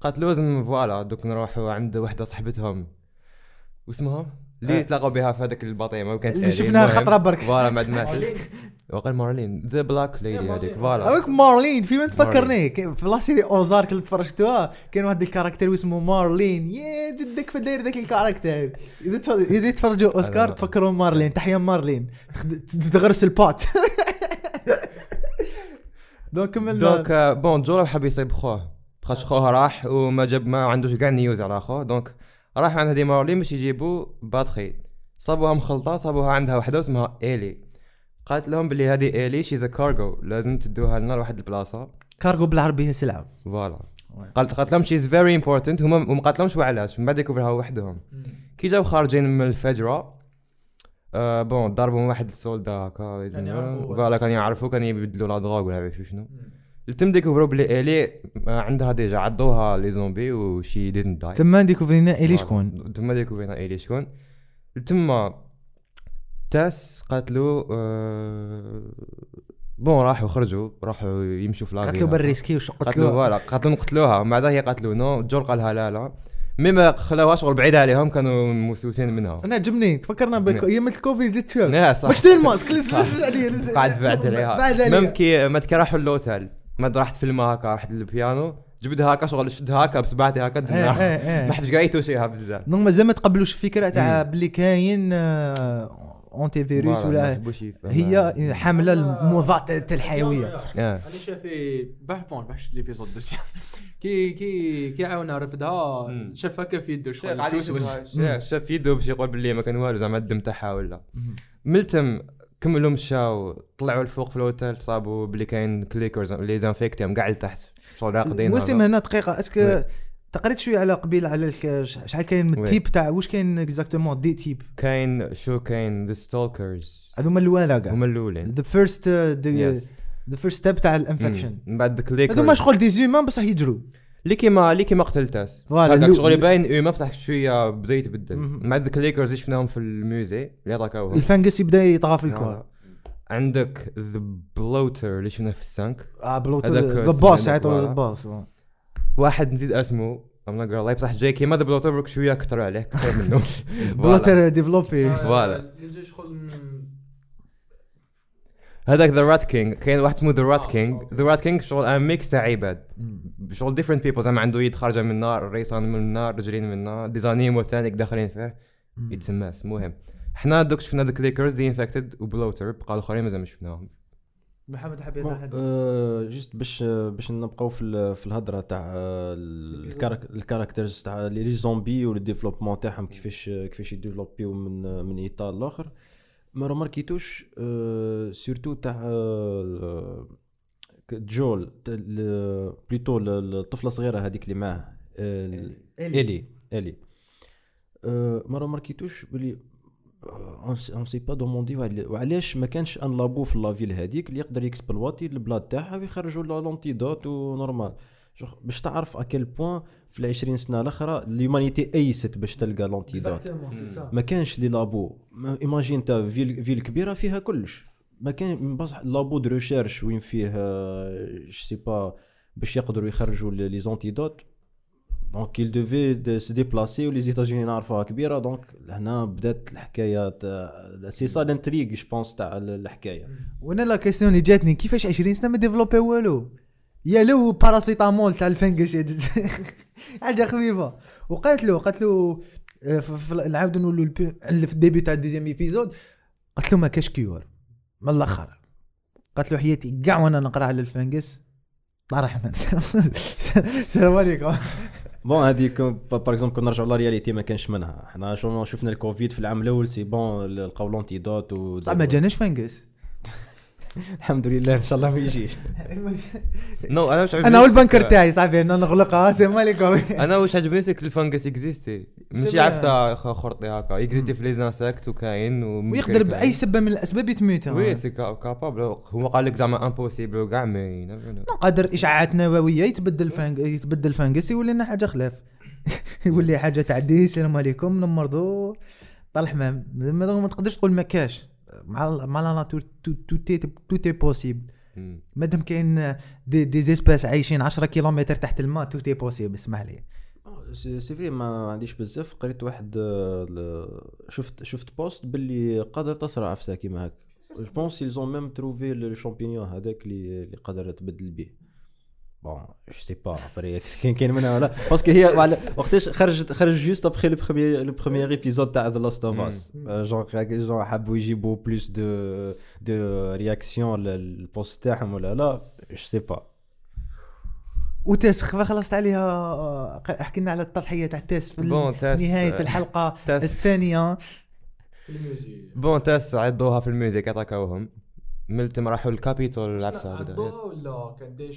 قتلوا لازم فوالا. دوك نروحوا عند وحده صاحبتهم واسمها اللي تلاقوا بها في هذاك البطيء ما كانت اللي شفناها خطره برك فوالا ما دماش وقال مارلين ذا بلاك ليدي هذيك فوالا هذيك مارلين في ما تفكرني في لا سيري اوزار كنت تفرجتوها كان واحد الكاركتر اسمه مارلين يا جدك فداير ذاك الكاركتر اذا تفرجوا اوسكار تفكروا مارلين تحيه مارلين تغرس البوت دونك بون جول حبي يصيب خوه خاش خوه راح وما جاب ما عندوش كاع نيوز على خوه دونك راح عند هذه مارلين باش يجيبوا باتري صابوها مخلطه صابوها عندها وحده اسمها ايلي قالت لهم بلي هذه ايلي شيز ا كارغو لازم تدوها لنا لواحد البلاصه كارغو بالعربيه سلعه فوالا قالت لهم شيز فيري امبورتنت هما ما قاتلهمش وعلاش من بعد يكوفرها وحدهم كي جاو خارجين من الفجره بون ضربوا واحد السولدا هكا فوالا كان يعرفوا كان يبدلوا لا دراغ ولا شنو التم ديكوفروا بلي ايلي عندها ديجا عضوها لي زومبي وشي ديدنت داي تما ديكوفرينا ايلي شكون تما تاس قتلوا بون راحوا خرجوا راحوا يمشوا في لافينا قتلوا بالريسكي وش قتلوا فوالا قتلوها ومع ذا هي قتلوا نو جول قالها لا مما خلاوها شغل بعيد عليهم كانوا موسوسين منها انا عجبني تفكرنا هي مثل كوفيد تشوف واش الماسك لزز عليه قاعد بعد عليها ممكن ما تكرحوا اللوتال ما درحت فيلم هكا رحت للبيانو جبدها هكا شغل شدها هكا بصبعتي هكا ما حبش قايتو شيها بزاف دونك مازال ما تقبلوش الفكره تاع بلي كاين أنتي فيروس ولا هي حاملة المضادات الحيوية. أنا شايفه بحبون بحش اللي في صدوس كي عاونا رفضها شاف كيف يدو شوي شاف يدو بشي قول باللي ما كان وارز عم الدم تحا ولا ملتم كملوا مشاو طلعوا الفوق في الأوتيل صابوا بلي كاين كليكرز اللي زنفكتهم قاعد تحت شو راقدين واسم هنا دقيقة أسك تقريت شويه على قبيل على شحال كاين من التيب تاع واش كاين اكزاكتومون دي تيب كاين شو كاين ذا ستالكرز هذوما الولاقه هما الاولين ذا فيرست ذا فيرست ستيب تاع الانفكشن من بعد الكليك هذوما شغل دي زومان بصح يجرو اللي كيما قتلتاس هكاك شغل باين او ما بصح شويه بدا يتبدل مع ذا كليكرز شفناهم في الميوزي اللي راكاوهم الفانغس يبدا يطغى في الكره عندك ذا بلوتر اللي شفناه في السانك بلوتر ذا باس عيطوا ذا باس واحد نزيد اسمه انا نقرا لايف صح جاي كيما دبلوتر برك شويه اكثر عليه اكثر منه بلوتر ديفلوبي فوالا نجيش خل هذاك ذا رات كينغ كاين واحد اسمه ذا رات كينغ شغل ام ميكس تاع عباد شغل ديفرنت بيبل زعما عنده يد خارجه من النار ريسان من النار رجلين من النار ديزانيم وثانيك داخلين فيه يتسمى المهم حنا دوك شفنا ذا كليكرز دي انفكتد وبلوتر بقى الاخرين مازال ما شفناهم محمد حبيت نحكي جست باش نبقاو في الهضره تاع الكاركترز تاع لي زومبي والديفلوبمون تاعهم كيفاش يديفلوبيو من ايطال الاخر ما رماركيتوش سورتو تاع جول بليتو الطفله الصغيره هذيك اللي معاه الي ما رماركيتوش بلي on s'est pas demandé وعلاش ما كانش ان لابو في لافيل هذيك اللي يقدر يكسبلواتي البلاد تاعها ويخرجوا له لونتيدوت ونورمال باش تعرف اكل بوين في العشرين سنه الاخرى اليومانيتي ايست باش تلقى لونتيدوت ما كانش لي لابو ايماجين تاع فيل كبيره فيها كلش ما كان بصح لابو دو ريشيرش وين فيه سي با باش يقدروا يخرجوا لي زونتيدوت دونك il devait se déplacer les États-Unis نعرفها كبيره دونك هنا بدات الحكايات سي سا لانتريغ جو بونس تاع الحكايه وانا لا كيسيون اللي جاتني كيفاش 20 سنه ما ديفلوبي والو يا لو باراسيتامول تاع الفنجش حاجه خفيفه وقالت له نعاودوا نقولوا في الديبي تاع الدوزيام ايبيزود قالت له ما كاش كيور من الاخر قالت له حياتي كاع وانا نقرا على الفنجش الله يرحمه السلام عليكم بون هذيك باغ اكزومبل كنرجعوا لا رياليتي ما كانش منها حنا شفنا الكوفيد في العام الاول سي بون القولونتيدوت و ما جاناش فانغس الحمد لله ان شاء الله ما يجيش. نو انا مش عارف انا والبنكر تاعي صاحبي انا نغلقها سيما لكم. انا واش عجبني سيك الفانكس اكزيستي ماشي عفسه خرطي هكا اكزيستي في لي زانساكت وكاين ويقدر باي سبب من الاسباب يتموت. وي سي كابابل هو قال لك زعما امبوسيبل وكاع ما نقدر اشعاعات نوويه يتبدل يتبدل فانكسي ولا لنا حاجه خلاف يولي حاجه تعدي السلام عليكم نمرضوا طلع ما تقدرش تقول ما كاش مع لا ناتور توتي بوسيبل مادام كاين دي زيسباس عايشين 10 كيلومتر تحت الماء توتي بوسيبل. اسمح لي سيفي ما عنديش بزاف قريت واحد شفت بوست باللي قادر تسرع عفسه كيما هك جو بونس ils ont même trouvé le champignon هذاك اللي قادر تبدل بيه je sais pas après كاين منها ولا باسكو هي وقتاش خرج juste après le premier épisode تاع The Last of Us genre حبوا يجيبوا plus de réaction للبوست تاعهم ولا لا je sais pas. وتسخ خلصت عليها حكينا على التضحيه تاع تاس في نهايه الحلقه الثانيه الميوزي بون تاس عضوها في الميوزيك اتاكاوهم ملتم راحوا الكابيتول لعبسه هكذا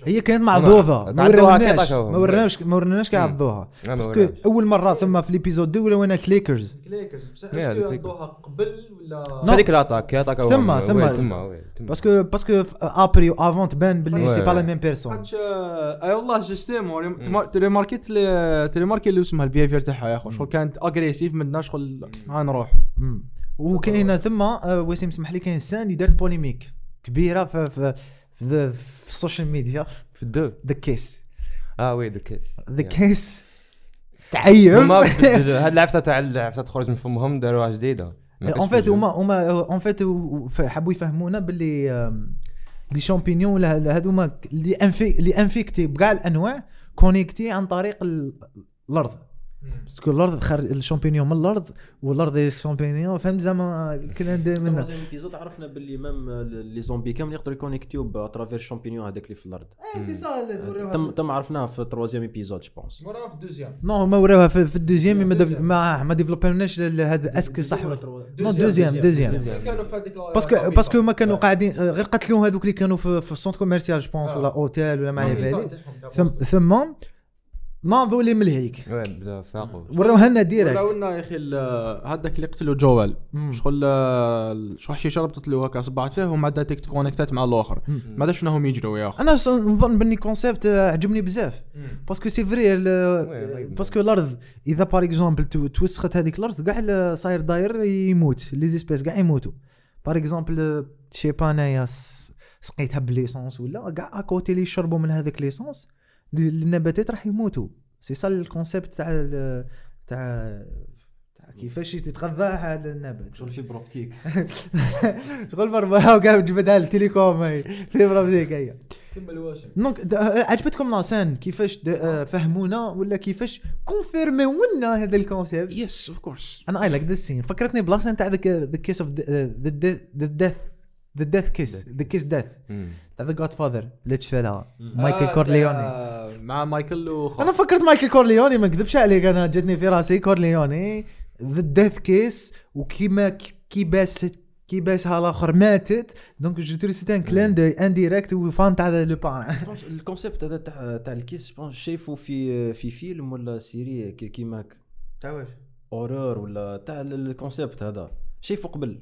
هي كانت معضوضه ما ورناش كعضوها باسكو اول مره ثم في الابيزود ولا وانا كليكرز بصح عضوها قبل ولا هذيك لاطاك عطاكهم ثم باسكو ابري افونت بان بلي سي با لا ميم بيرسون. اي والله جستيمون تلي ماركي اللي اسمها البيهافير تاعها يا اخو شغل كانت اغريسيف منا شغل نروح. وكاين ثم وسيم سمح لي كاين سان اللي دارت بوليميك كبيره في السوشيال ميديا في ذا كيس وي ذا كيس تعيب هاد العفسه تاع العفسه تخرج من فمهم داروها جديده ان فيت هما ان فيت حبوا يفهمونا باللي لي شامبينيون ولا هادوما اللي انفيكتي بكاع الانواع كونيكتي عن طريق الارض باسكو الارض خرج الشامبينيون من الارض والارض الشامبينيون فهم زعما الكلام دا مننا في الابيزود عرفنا باللي مام لي زومبي كامل يقدروا يكونيكتيو باترافير الشامبينيون هذاك اللي في الارض سي سا تم عرفناها في الثروزيام ايبيزود جو بونس وراها في الدوزيام نو ما وراها في الدوزيام ما ديفلوبيناش هذا اسكو صح نو دوزيام باسكو ما كانوا قاعدين غير قتلوا هذوك اللي كانوا في السونتر كوميرسيال جو بونس ولا اوتيل ولا ما على بالي ثم ناضو لي ملهيك وين فاقوا وراهنا ديريكت وراونا يا اخي هذاك اللي قتلوا جوال شغل شو حشي شربت له هكا صبعته ومع داتك كونيكتات مع الاخر ما داش انهم يجروا يا اخي. انا نظن بني كونسيبت عجبني بزاف باسكو سي فري باسكو الارض اذا بار اكزومبل توسخت هذيك الارض كاع صاير داير يموت لي زيسبيس كاع يموتوا بار اكزومبل شي بانايا سقيتها بليسونس ولا كاع اكوتي اللي يشربوا من هذاك ليسونس النباتات راح يموتوا. سي صار الكونسيبت تاع كيفاش يتغذى هذا النبات شغل فيبر اوبتيك شغل بربره وكاع جبدها التليكوم هي فيبر اوبتيك هي كمل واش دونك عجبتكم لاسان كيفاش فهمونا ولا كيفاش كونفيرميو لنا هذا الكونسيبت. يس اوف كورس انا اي لايك ذس سين فكرتني بلاسان تاع ذا كيس اوف ذا ديث The Death Kiss, The Kiss Death. The Godfather. ليش فيها مايكل كورليوني مع مايكل أنا فكرت مايكل كورليوني ما كذبش عليك أنا جتني في رأسي كورليوني The Death Kiss وكيما كي بس هالآخر ماتت دونك جدول ستان كلاندي انديركت وفانت على لبان. الكونسيبت هذا تاع الكيس شايفه في فيلم ولا سيري كيماك تعرف أورور ولا تاع الكونسيبت هذا شايفه قبل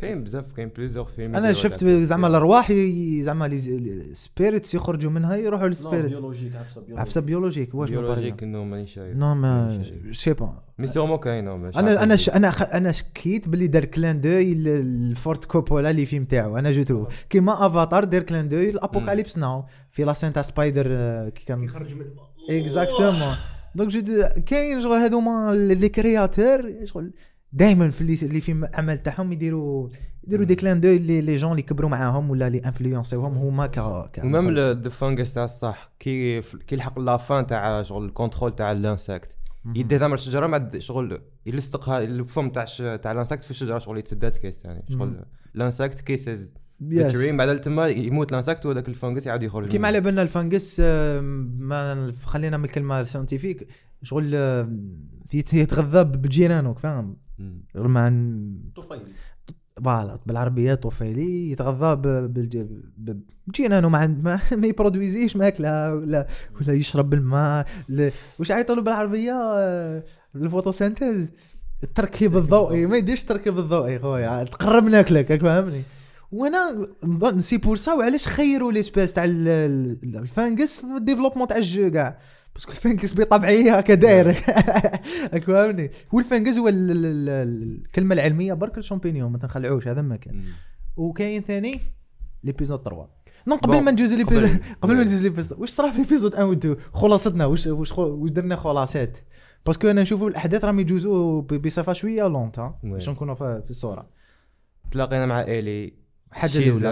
كاين بزاف كاين بليزور فيلم انا شفت زعما الارواح زعما لي سبيريتس يخرجوا منها يروحوا للسبيريت بيولوجيك عفسه بيولوجيك واش بيولوجيك انه ماني شايف نو ما سي با مي سيرمون كاين انا شكيت باللي دار كلان دوي الفورت كوبولا لي فيلم تاعو انا جوترو كيما افاتار دار كلان دوي الابوكاليبس ناو في لا سانتا سبايدر كي كان يخرج من اكزاكتومون دونك كاين شغل هذوما لي كرياتور شغل دائما في اللي في عمل تاعهم يديروا دي كلان دو لي جون اللي كبروا معاهم ولا لي انفلونسيوهم هما كا ومام ذا فانغس تاع الصح كي الحق لا فان تاع شغل الكونترول تاع الانسكت يدزامر الشجره مع شغل يلصقها الفم تاع الانسكت في الشجره شغل يتسدد كيس يعني شغل الانسكت كيسز تريم على التما يموت الانسكت وذاك الفانغس يعاود يخرج كيما على بالنا الفانغس ما خلينا من الكلمه ساينتيفيك شغل يتغذى بجيرانك فاهم رمان طفيل بالغلط بالعربية طفيلي يتغذى بجينانو ما يبرودويزيش ماكلة ولا يشرب الماء وش عيطلوا بالعربية الفوتوسينتيز التركيب الضوئي ما يديش تركيب الضوئي خويا تقرب ناكلك فهمني. وانا نسي بورسا وعلاش خيروا لي سبيس تاع الفانكس في الديفلوبمون تاع الجو كاع باسكو الفانكس بطبيعيه هكا داير فهمني. والفانكس هو الكلمه العلميه برك الشامبينيون ما تنخلعوش هذا ما كان. وكاين ثاني ليبيزود 3 نون قبل ما نجوز ليبيزود واش صرا في ليبيزود 1 و 2 خلاصتنا واش درنا خلاصات باسكو انا نشوفوا الاحداث راهم يجوزوا بصفه شويه لونطا باش نكونوا في الصوره. تلاقينا مع ايلي حاجه الاولى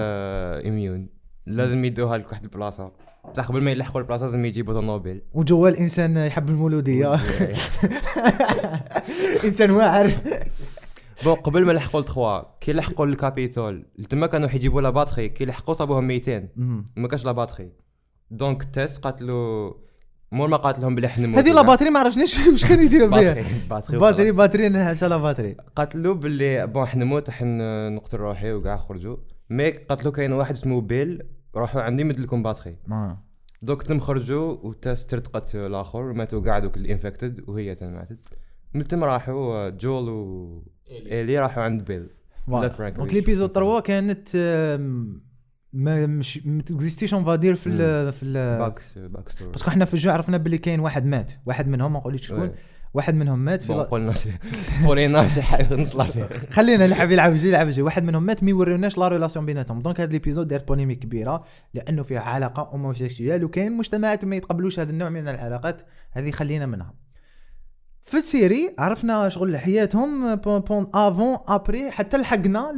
اميون لازم يدوها لك واحد البلاصه بصح قبل ما يلحقوا البلاصه لازم يجيبوا طوموبيل وجوا الانسان يحب المولوديه انسان واعر بو قبل ما يلحقوا ل3 كي لحقوا للكابيتول تما كانوا يجيبوا لا باتري كي لحقوا صابوهم 200 ما كاش لا باتري دونك تاس قتلوا مور ما قاتلهم بالحنم هذه لا باتري ما عرفناش واش كانوا يديروا بها باتري نحسها لا باتري قتلوا باللي بون حنا نموت حنا نقتل روحي وكاع خرجوا مي قتلوا كاين واحد اسمه بيل روحوا عندي مدلكم باتري دوك تم خرجوا وتسترتقت الاخر ماتوا قاع دوك الانفكتد وهي تماتت متم راحوا جول و اللي راحوا عند بيل دونك ليبيزود 3 كانت ما مش متكزيستيشن فادير في ال في الباكس باك ستوري باسكو حنا في الجو عرفنا بلي كاين واحد مات واحد منهم ما قوليتش شكون واحد منهم مات في قلنا قلنا شي حاجه نصلحها خلينا نلعب يلعب جي واحد منهم مات ما يوريوناش لا ريلاسيون بيناتهم. دونك هذا ليبيزود دارت بوليميك كبيره لانه فيها علاقه اوموسيكشوال وكاين مجتمعات ما يتقبلوش هذا النوع من العلاقات هذه خلينا منها. في السيري عرفنا شغل حياتهم بون افون ابري حتى لحقنا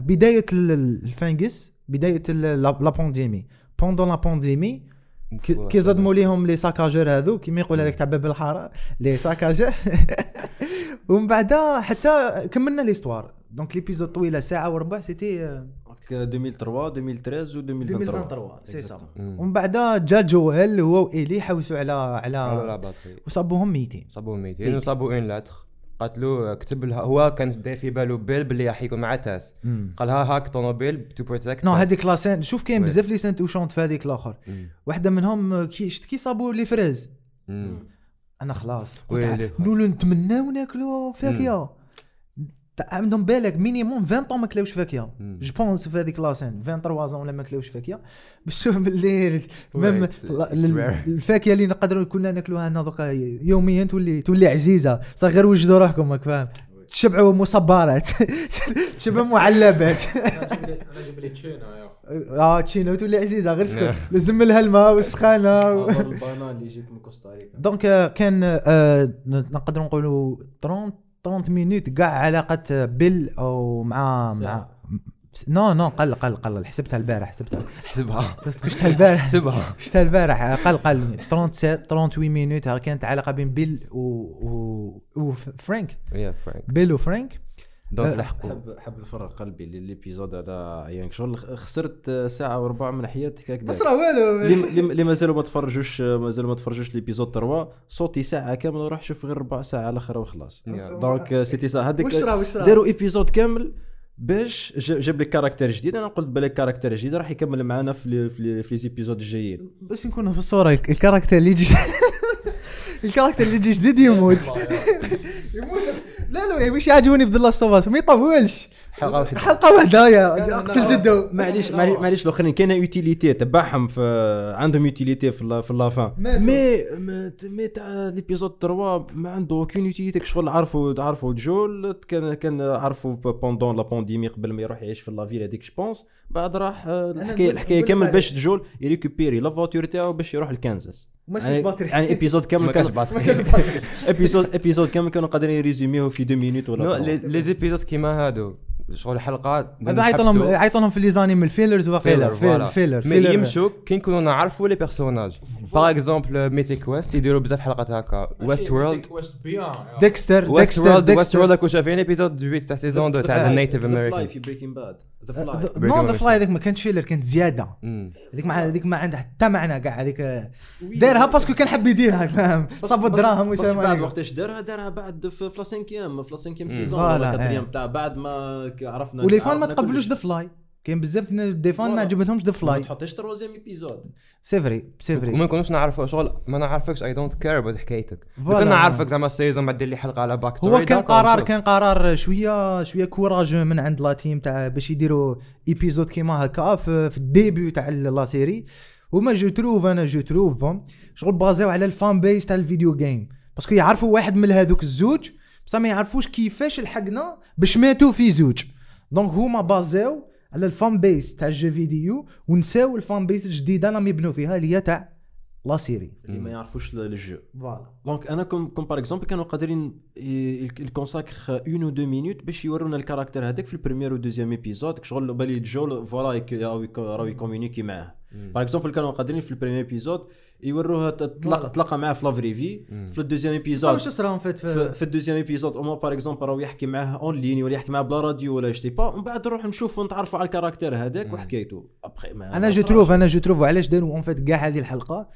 بدايه الفانغس بدايه لا بانديمي بوندون لا بانديمي كي زادوا ليهم لي ساكاجور هذو كيما يقول هذاك تاع باب الحاره لي ساكاجور ومن بعدها حتى كملنا ليستوار. دونك ليبيزود طويله ساعه وربع سيتي 2003 2013 و 2023 سي صا. ومن بعد جا جوال هو وإيلي حوسوا على وصابوهم 200 وصابوا اون لاتر قتلوا كتب لها هو كان داير في بالو بيل بلي راح يكون مع تاس قالها هاك طونوبيل تو بروتيكت نو هذيك لاسين. شوف كاين بزاف لي سانت وشونت في هذيك الاخر واحده منهم كي صابوا لي فريز انا خلاص نولو نتمناو ناكلو فاكهه عندهم بالك مينيموم 20 طون ما كلاوش فاكهه جو بونس في هذيك لاسين 23 زون ولا ما كلاوش فاكهه بشوف بالليل ميم الفاكهه اللي نقدروا كلنا ناكلوها انا دوكا يوميا تولي عزيزه صار غير وجدوا روحكم راك فاهم تشبعوا مصبرات تشبعوا معلبات راجب لي تشينا يا اخو تشينا تولي عزيزه غير سكوت لازم لها الماء والسخانه والبانان اللي جيت من كوستاريكا. دونك كان نقدروا نقولوا 30 مينوت كاع علاقه بيل او مع نو قل حسبتها البارح بس شفتها البارح قل 38 مينوت كانت علاقه بين بيل و فرانك بيل وفرانك. دونك حب الفرق قلبي للابيزود هذا يعني شغل خسرت ساعه وربع من حياتك هكذا ما صرا والو اللي مازالوا ما تفرجوش لابيزود 3 صوتي ساعه كامل وراح شوف غير ربع ساعه على الاخر وخلاص. دونك سيتي ساعه هذيك داروا ابيزود كامل باش جاب لك كاركتر جديد. انا قلت بالك كاركتر جديد راح يكمل معنا في لي ابيزود الجايين باش نكونوا في الصوره. الكاركتر اللي يجي جديد يموت لا مش عاجبني في The Last of Us ما يطولش حلقة واحدة يا اقتل جدو معليش الاخرين كاينه يوتيليتي تبعهم عندهم يوتيليتي في لافان مي تاع ليبيزود 3 ما عنده كاين يوتيليتي كشغل عرفوا جول كان عرفوا بوندون لا بانديمي قبل ما يروح يعيش في لافيل هذيك جوبونس بعد راح الحكايه كامل باش جول يريكوبيري لا فواتور تاعو باش يروح لكانزاس يعني ابيزود كامل كاش باتري ابيزود كامل كانوا قادرين يريزوميوه في 2 مينوت ولا لي زيبيزود كيما هادو شغل الحلقات هذا عيطولهم في لي زانيم الفيلرز فيلر مي يمشوا كي نكونوا نعرفوا لي بيرسوناج باغ اكزومبل ميتيك ويست يديروا بزاف حلقات هكا ويست وورلد ديكستر كنا شايفين ابيزود 8 تاع سيزون 2 تاع النيتيف امريكان في بريكينج باد ذا فلاي هذيك ما كانتش شيلر كانت زياده هذيك ما عندها حتى معنى كاع هذيك دارها باسكو كان حاب يديرها فاهم صاب الدراهم وسام عليك بعد وقتاش دارها بعد في فلاسينكيام سيزون ولا 4 تاع بعد ما عرفنا وليفان ما تقبلوش ذا فلاي كان بزاف ديفان ما عجبتهمش ذا فلاي ما تحطش تروزيم ايبيزود سيفري وما كناش نعرفوا شغل ما نعرفكش اي دونت كير بهذ حكايتك كنا نعرفك زعما السيزون بعد لي حلقه على باك ستوري هو كان قرار شويه كوراج من عند لا تيم تاع باش يديروا ايبيزود كيما هكا في الديبيو تاع لا سيري وما جو تروفهم شغل بازيو على الفان بيس تاع الفيديو جيم باسكو يعرفوا واحد من هذوك الزوج بصح ما يعرفوش كيفاش الحقنا باش ماتوا في زوج دونك هما بازيو على الفان بيس تاع الجو فيديو ونساو الفان بيس الجديده اللي يبنوا فيها اللي هي تاع لا سيري اللي ما يعرفوش الجو فوالا دونك انا كوم باغ اكزومبل كانوا قادرين الكونساكر 1 و 2 مينوت باش يورونا الكاركتر هذاك في البريمير و دوزيام ايبيزود شغل بالي جو فوالا راهو يكومونيكي معاه باغ اكزومبل كانوا قادرين في البريمير ايبيزود يوروها تطلق معاه في لافريفي في الدوزيام ايبيزود في الدوزيام ايبيزود او ما باغ اكزومبل راهو يحكي معاه اون لين ولا يحكي معاه بلا راديو ولا شتي با ومن بعد نروح نشوف ونتعرفوا على الكاركتر هذاك وحكايته انا جو تروف علاش داروا اون فيت كاع هذه الحلقه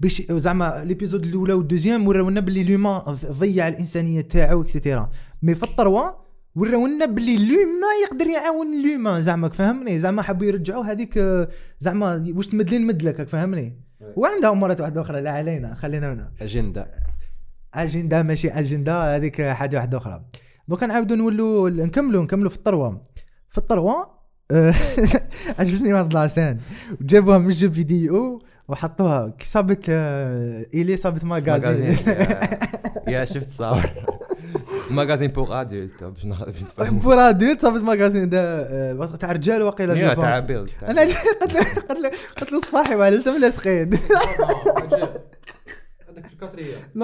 باش زعما ليبيزود الاولى والدوزيام ورونا باللي لومان ضيع الانسانيه تاعو اكسيتيرا مي في الطروه ورونا باللي لوما يقدر يعاون لوما زعما فهمني زعما حبوا يرجعوا هذيك زعما واش تمدلين مدلك فهمني وعندها مرات واحده اخرى لا علينا خلينا هنا اجنده ماشي اجنده هذيك حاجه واحده اخرى دونك نعاودوا نولوا نكملوا في الطروه عجبتني واحد لاسان جابوها من جو فيديو وحطوها كي صابت إلي صابت ماغازين يا شفت صور ماغازين بور ادولت باش نفهم بور ادولت صابت ماغازين تاع رجال وقيله جوبونس انا قلت له صفاحي وعلاش ملا سخين هذاك في الكاتريام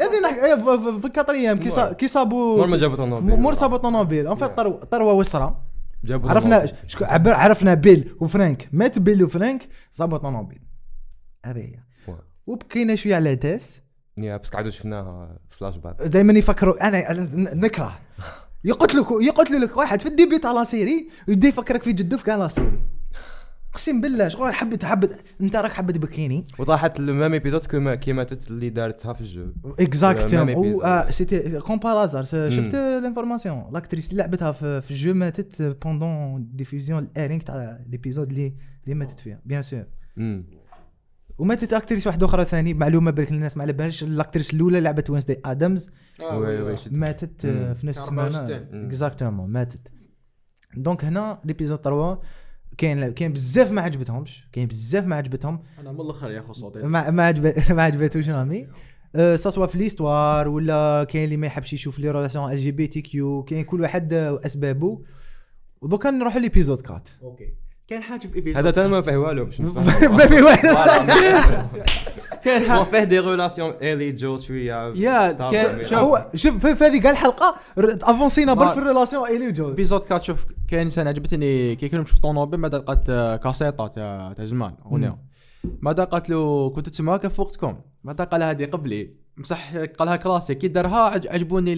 هذه في الكاتريام كي صابوا مور صابوا طونوبيل ان فيت طروه وسرى عرفنا عرفنا بيل وفرانك مات بيل وفرانك صابوا طونوبيل هذه هي وبكينا شويه على تاس يا بس قعدوا شفناها فلاش باك دائما يفكروا انا نكره يقتلوا لك واحد في الديبي تاع لا سيري يبدا يفكرك في جدو في كاع لا سيري اقسم بالله شغل حبت انت راك حبت بكيني وطاحت المام ايبيزود كي ماتت اللي دارتها في الجو اكزاكتوم سيتي كومبارازار شفت الانفورماسيون لاكتريس اللي لعبتها في الجو ماتت بوندون ديفيزيون الارينغ تاع ليبيزود اللي ماتت فيها بيان سور وماتت اكتريس واحده اخرى ثاني معلومه بالك الناس ما على بالهاش الاكتريس الاولى لعبت وينسداي ادمز ماتت في نفس السمانه اكزاكتوم ماتت دونك هنا ليبيزود 3 كاين بزاف ما عجبتهمش انا من الاخر يا خو صوتي ما عجبتوش رامي سواء في ليستوار ولا كاين اللي ما يحبش يشوف لي ريلاسيون ال جي بي تي كيو كاين كل واحد واسبابه ودوكا نروحوا ليبيزود 4 اوكي كاين حاجه في ايبيزود هذا تاع ما فيه والو باش نفهم ما فيه والو كاين حاجه فيه دي ريلاسيون ايلي جو شويه هو شوف في هذه قال الحلقه افونسينا برك في الريلاسيون ايلي جو ايبيزود 4 شوف كاين سنه عجبتني كي كنا نشوف طونوبيل ما لقات كاسيطه تاع زمان هنا ما دقات له كنت تسمعها كيف وقتكم ما دقا لها هذه قبلي بصح قالها كلاسي كي دارها عجبوني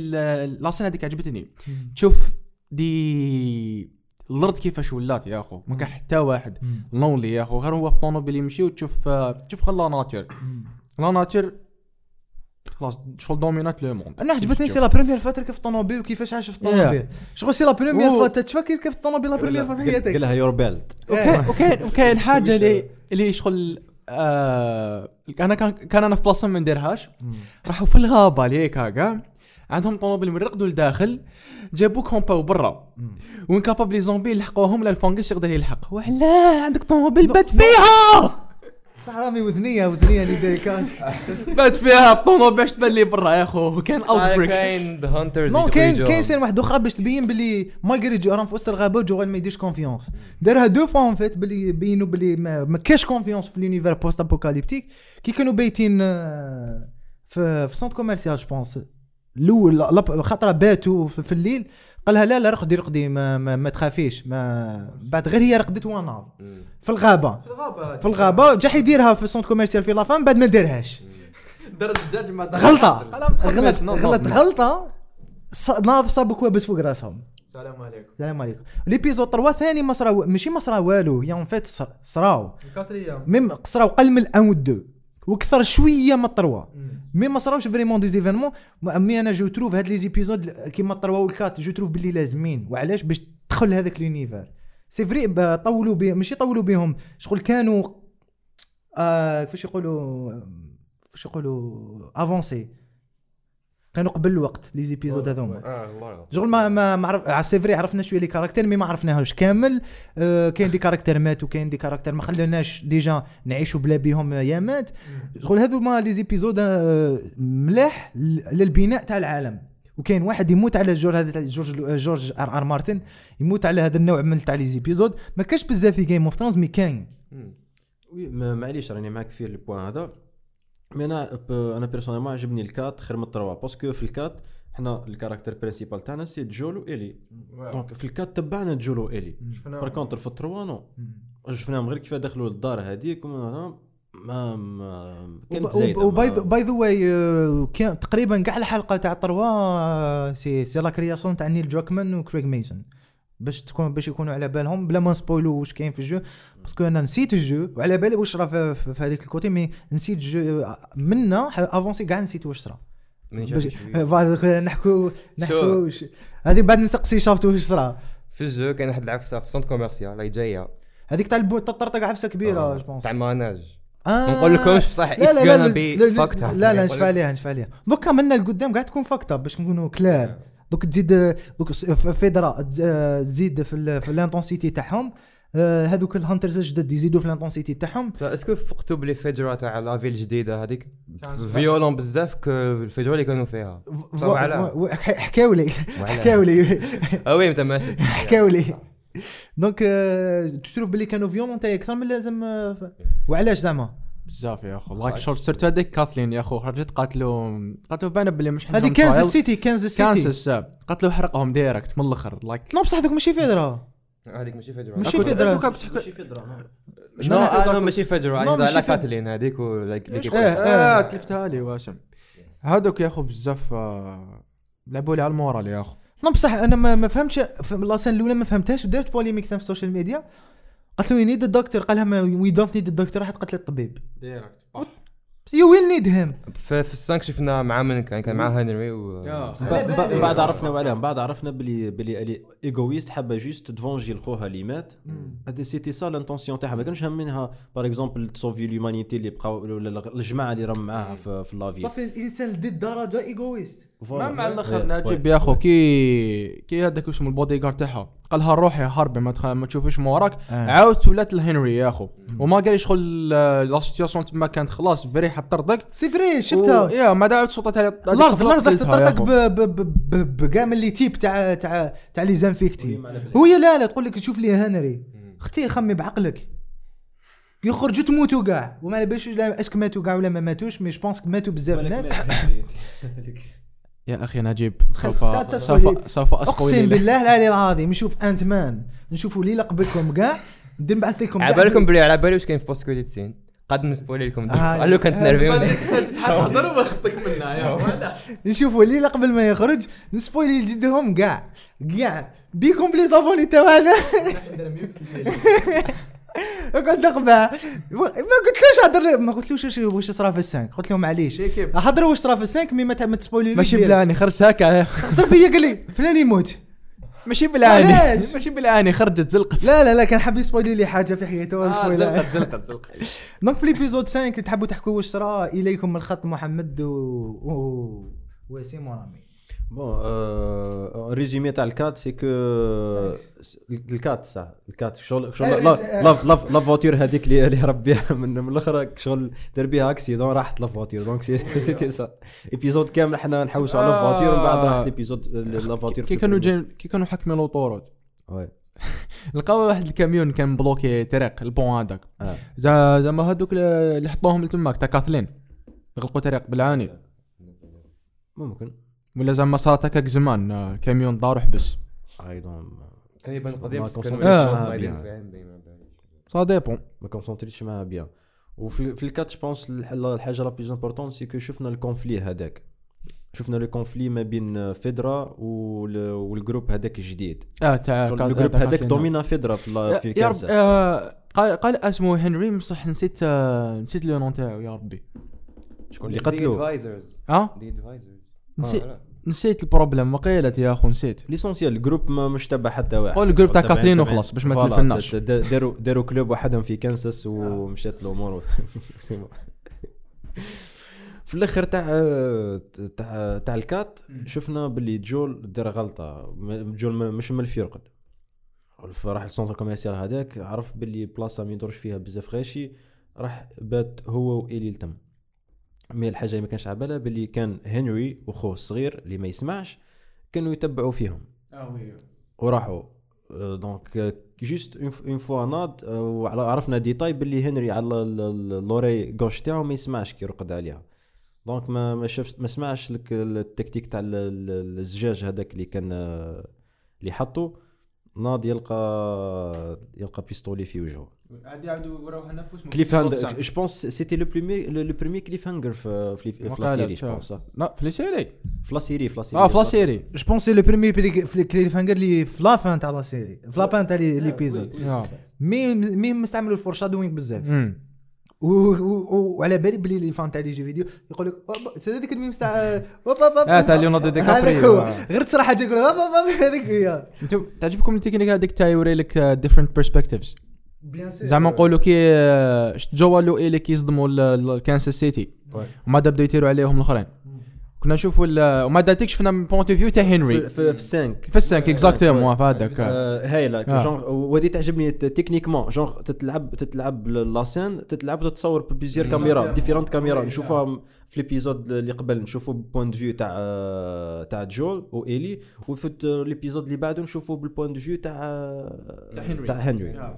لاسين هذيك عجبتني شوف دي الارض كيفاش ولات يا اخو ما كان حتى واحد لونلي يا اخو غير هو في طونوبيل يمشي وتشوف خلا ناتور خلاص شغل دومينات لو مون انا عجبتني سي لا بريمير فاتر كيف طونوبيل وكيفاش عاش في طونوبيل شغل سي لا بريمير فاتر تفكر كيف طونوبيل لا بريمير في حياتك قالها يور بيلد وكاين حاجه اللي شغل انا كان انا في بلاصه ما نديرهاش راحوا في الغابه ليك هكا عندهم طونوبيل من رقدوا لداخل جابوا كومباو برا وين كاباب لي زومبي لحقوهم للفونغيس يقدر يلحق وعلاه عندك طونوبيل بات فيها حرامي وذنية اللي دايكات بات فيها الطونوبيل باش تبلي برا يا اخو كاين اوتبريك كاين ذا هانترز كاين سين واحد اخرى باش تبين باللي مالغري جو راهم في وسط الغابه جو ما يديش كونفيونس دارها دو فون فيت باللي بينوا باللي ما كاش كونفيونس في لونيفير بوست ابوكاليبتيك كي كانوا بايتين في سونت كوميرسيال جو بونس لو خطره باتوا في الليل قالها لا رقدي ما تخافيش ما بعد غير هي رقدت وانا في الغابه جا يديرها في سونت كوميرسيال في لافام بعد ما دارهاش درت الدجاج ما غلطه ناض صابك وبس فوق راسهم السلام عليكم ليبيزود 3 ثاني ماشي ما صرا والو هي اون فيت صراو ميم قصراو قل من 1 و 2 وكثر شويه من الطروه مي ما صراوش فريمون دي زيفينمون. مي انا جو تروف هاد لي زيبيزود كيما الطروه والكات جو تروف باللي لازمين. وعلاش؟ باش تدخل هذاك لونيفير سي فري. طولوا بيه ماشي طولوا بهم شغل كانوا كيفاش يقولوا افونسي كانوا قبل الوقت لي زيبيزود هذوما. الله شغل ما عرف سي فري عرفنا شويه لي كاركتير مي ما عرفناهوش كامل. كاين دي كاركتير مات وكاين دي كاركتير ما خلوناش ديجا نعيشوا بلا بهم ايامات. شغل هذوما لي زيبيزود ملاح للبناء تاع العالم. وكاين واحد يموت على الجور هذا تاع جورج ار مارتن يموت على هذا النوع من تاع لي زيبيزود. ما كاش بزاف في جيم اوف ثرونز مي كاين. وي معليش راني معاك في البوان هذا. مي انا بيرسونالمون عجبني الكات خير من التروا باسكو في الكات حنا الكاركتر برينسيبال تاعنا سي جولو ايلي دونك في الكات تبعنا جولو ايلي بار كونتر في التروا نو شفناهم غير كيف دخلوا للدار هذيك ما كانت زايده. وباي ذا واي كان تقريبا كاع الحلقه تاع التروا سي لا كرياسيون تاع نيل دروكمان وكريغ ميزن باش يكونوا على بالهم بلا ما نسبويلو واش كاين في الجو باسكو انا نسيت الجو وعلى بالي واش راه في هذيك الكوتي مي نسيت الجو منا افونسي كاع نسيت واش صرا نحكو هذه بعد نسقسي شافت واش صرا في الجو. كان واحد العفسه في سونت كوميرسيال راهي جايه هذيك تاع الطرطقه عفسه كبيره جو بونس تاع ماناج نقول لكمش بصح اتس غانا بي فاكت اب. لا نشفى عليها دوكا منا لقدام قاعد تكون فاكت اب باش نكونوا كلير. دوك تزيد دوك فيدرا تزيد في الانتنسيتي تاعهم. هذوك الهانترز الجدد يزيدوا في الانتنسيتي تاعهم. اسكو فقتوا بلي فيدرا تاع لافيل جديده هذيك فيولون بزاف الفيدرا اللي كانوا فيها حكاولي اوي ماشي حكاولي دونك تشوف بلي كانوا فيولون تاع اكثر من لازم. وعلاش زعما بزاف يا اخو لايك شورت سيرت هذيك كاثلين يا اخو خرجت قاتلوا بان بلي مش عندهم هذه كانزاس سيتي قاتلوا حرقهم دايركت من الاخر لايك نو بصح هذوك ماشي فيدرا هذوك ماشي فيدرا انا لا كاثلين هذيك ولايك ديك تلفتها لي واشم هذوك يا اخو بزاف لعبوا لي على المورال يا اخو. نو بصح انا ما فهمتش لاسين الاولى ما فهمتهاش ودارت بوليميك في السوشيال ميديا قالت له ينيد الدكتور قالها ما ويدونت نيد الدكتور راح تقتل الطبيب دايركت يو ويل نيد هيم في السانك. شفنا مع من كان مع هنري بعد عرفنا عليهم بعد عرفنا بلي ايغويست حابه جوست تفونجي لخوها اللي مات. هذه سيتي سا لانتونسيون تاعها ما كانش همينها باغ اكزومبل تسوفي لومانيتي اللي بقاو الجماعه اللي راهم معاها في لافي. صافي الانسان دي الدرجه ايغويست ما مع الاخر ناجيب يا اخو كي هذاك واش من البودي غارد تاعها قالها روحي هربي ما تشوفيش موراك. عاودت ولات لهنري يا اخو وما قال شغل لا سيتواسيون تما كانت خلاص فري حط طردك سي فري شفتها يا ما داعت صوتها الارض تحت طردك بكامل لي تيب تاع لي زانفيكتي وهي لا تقول لك شوف لي هنري اختي خمي بعقلك يخرجوا تموتوا كاع وما باليش اسك ماتوا كاع ولا ما ماتوش مي جو بونس ماتوا بزاف الناس يا اخي نجيب سوف اقسم بالله العلي العظيم نشوف انت مان نشوفوا ليله قبلكم كاع ندير نبعث لكم على بالكم بلي على بالي واش كاين في باسكوليت سين قد نسبولي لكم قال له كنت نرفيون تحضروا وخطك منا يا ولا نشوفوا ليله قبل ما يخرج نسبولي جدهم كاع بيكم بلي صابوني تاعنا ندير ميوت قلت دقبه ما قلتلوش واش صرا في السانك قلت لهم معليش احضروا واش صرا في السانك مي ما تسبولي لي ماشي بلاني خرجت هكا خسر فيا قال لي فلاني يموت ماشي بلاني خرجت زلقت لا كان حاب يسبولي لي حاجه في حياته ولا شويه زلقت دونك في ليبيزود 5 تحبوا تحكوا واش صرا اليكم من خط محمد وسيم ورامي بون ريزومي تاع الكات سي كو الكات صح الكات شغل لا فواتور هذيك اللي هرب بها من الاخر شغل دار بها اكسيدون راحت لا فواتور دونك سيتي سا ايبيزود كامل حنا نحوسوا على فواتور من بعد راحت ايبيزود لا فواتور كي كانوا حكموا لوطورات وي لقاو واحد الكاميون كان بلوكي طريق البون هذاك زعما هذوك اللي حطوهم لتماك تاع كاثلين غلقوا طريق بالعاني ممكن ولا زعما صارت هكاك زمان كاميون دار وحبس ايضا كان يبان قضيه صاديبون ما كونسونتريتش معها بيان. وفي الكات جوبونس الحاجه لا بليز امبورطون سي كو شفنا الكونفلي هذاك شفنا لو كونفلي ما بين فيدرا والجروب هذاك الجديد تاع الجروب هذاك دومينا فيدرا في كازا قال اسمه هنري مصح نسيت لونو تاعو يا ربي شكون اللي قتلو دي ادفايزرز نسيت البروبلم وقيلت يا اخو نسيت ليسونسيال الجروب ما مش تبع حتى واحد قول الجروب تاع كاتلين وخلاص باش ما تلفناش داروا كلوب وحدهم في كانساس ومشات الامور في الاخر تاع الكات شفنا باللي جول دار غلطه جول مش من الفرقد الفرح السنتر كوميرسيال هذاك عرف باللي بلاصه ما يدورش فيها بزاف غاشي راح بات هو وإيلي التم مي الحاجه اللي ما كانش عبالها باللي كان هنري وخوه الصغير اللي ما يسمعش كانوا يتبعوا فيهم وراحوا دونك جوست اون فوا ناد وعرفنا ديتاي باللي هنري على لوري غوش تاعو ما يسمعش كي يرقد عليها دونك ما شفت ما سمعش لك التكتيك تاع الزجاج هذاك اللي كان اللي حطوه ناض يلقى بيستولي في وجهه عادي عاودوا وراوها نفوس كليف هاندر جو بونس سيتي لو بريمير كليف هانجر في لا سيري في لا سيري لا سيري جو بونس سي لو بريمير كليف هانجر اللي في لا فان تاع لا سيري في لا بان تاع لي بيزود مي مستعملوا الفورشادوينغ بزاف وعلى بالي بلي لي فان تاع لي جو فيديو يقول لك هذيك الميم تاع تاع ليوناردو دي كابريو غير تصرح حاجه يقول هذيك هي انتم تعجبكم التكنيك هذيك تاع يوري لك ديفرنت بيرسبكتيفز زعما نقولوا كي تجولوا اللي كيصدموا كانساس سيتي وما دابا يديروا عليهم الاخرين كنا نشوفوا وما داتكش شفنا من بونت فيو تاع هنري في السانك اكزاكتومون هذاك هايله جونغ ودي تعجبني تكنيكمون جونغ تتلعب لاسين تتلعب تتصور ببليزير كاميرا ديفيرنت كاميرا نشوفها في ليبيزود اللي قبل نشوفوا بوينت فيو تاع جول وايلي وفي ليبيزود اللي بعده نشوفوا بالبوينت فيو تاع هنري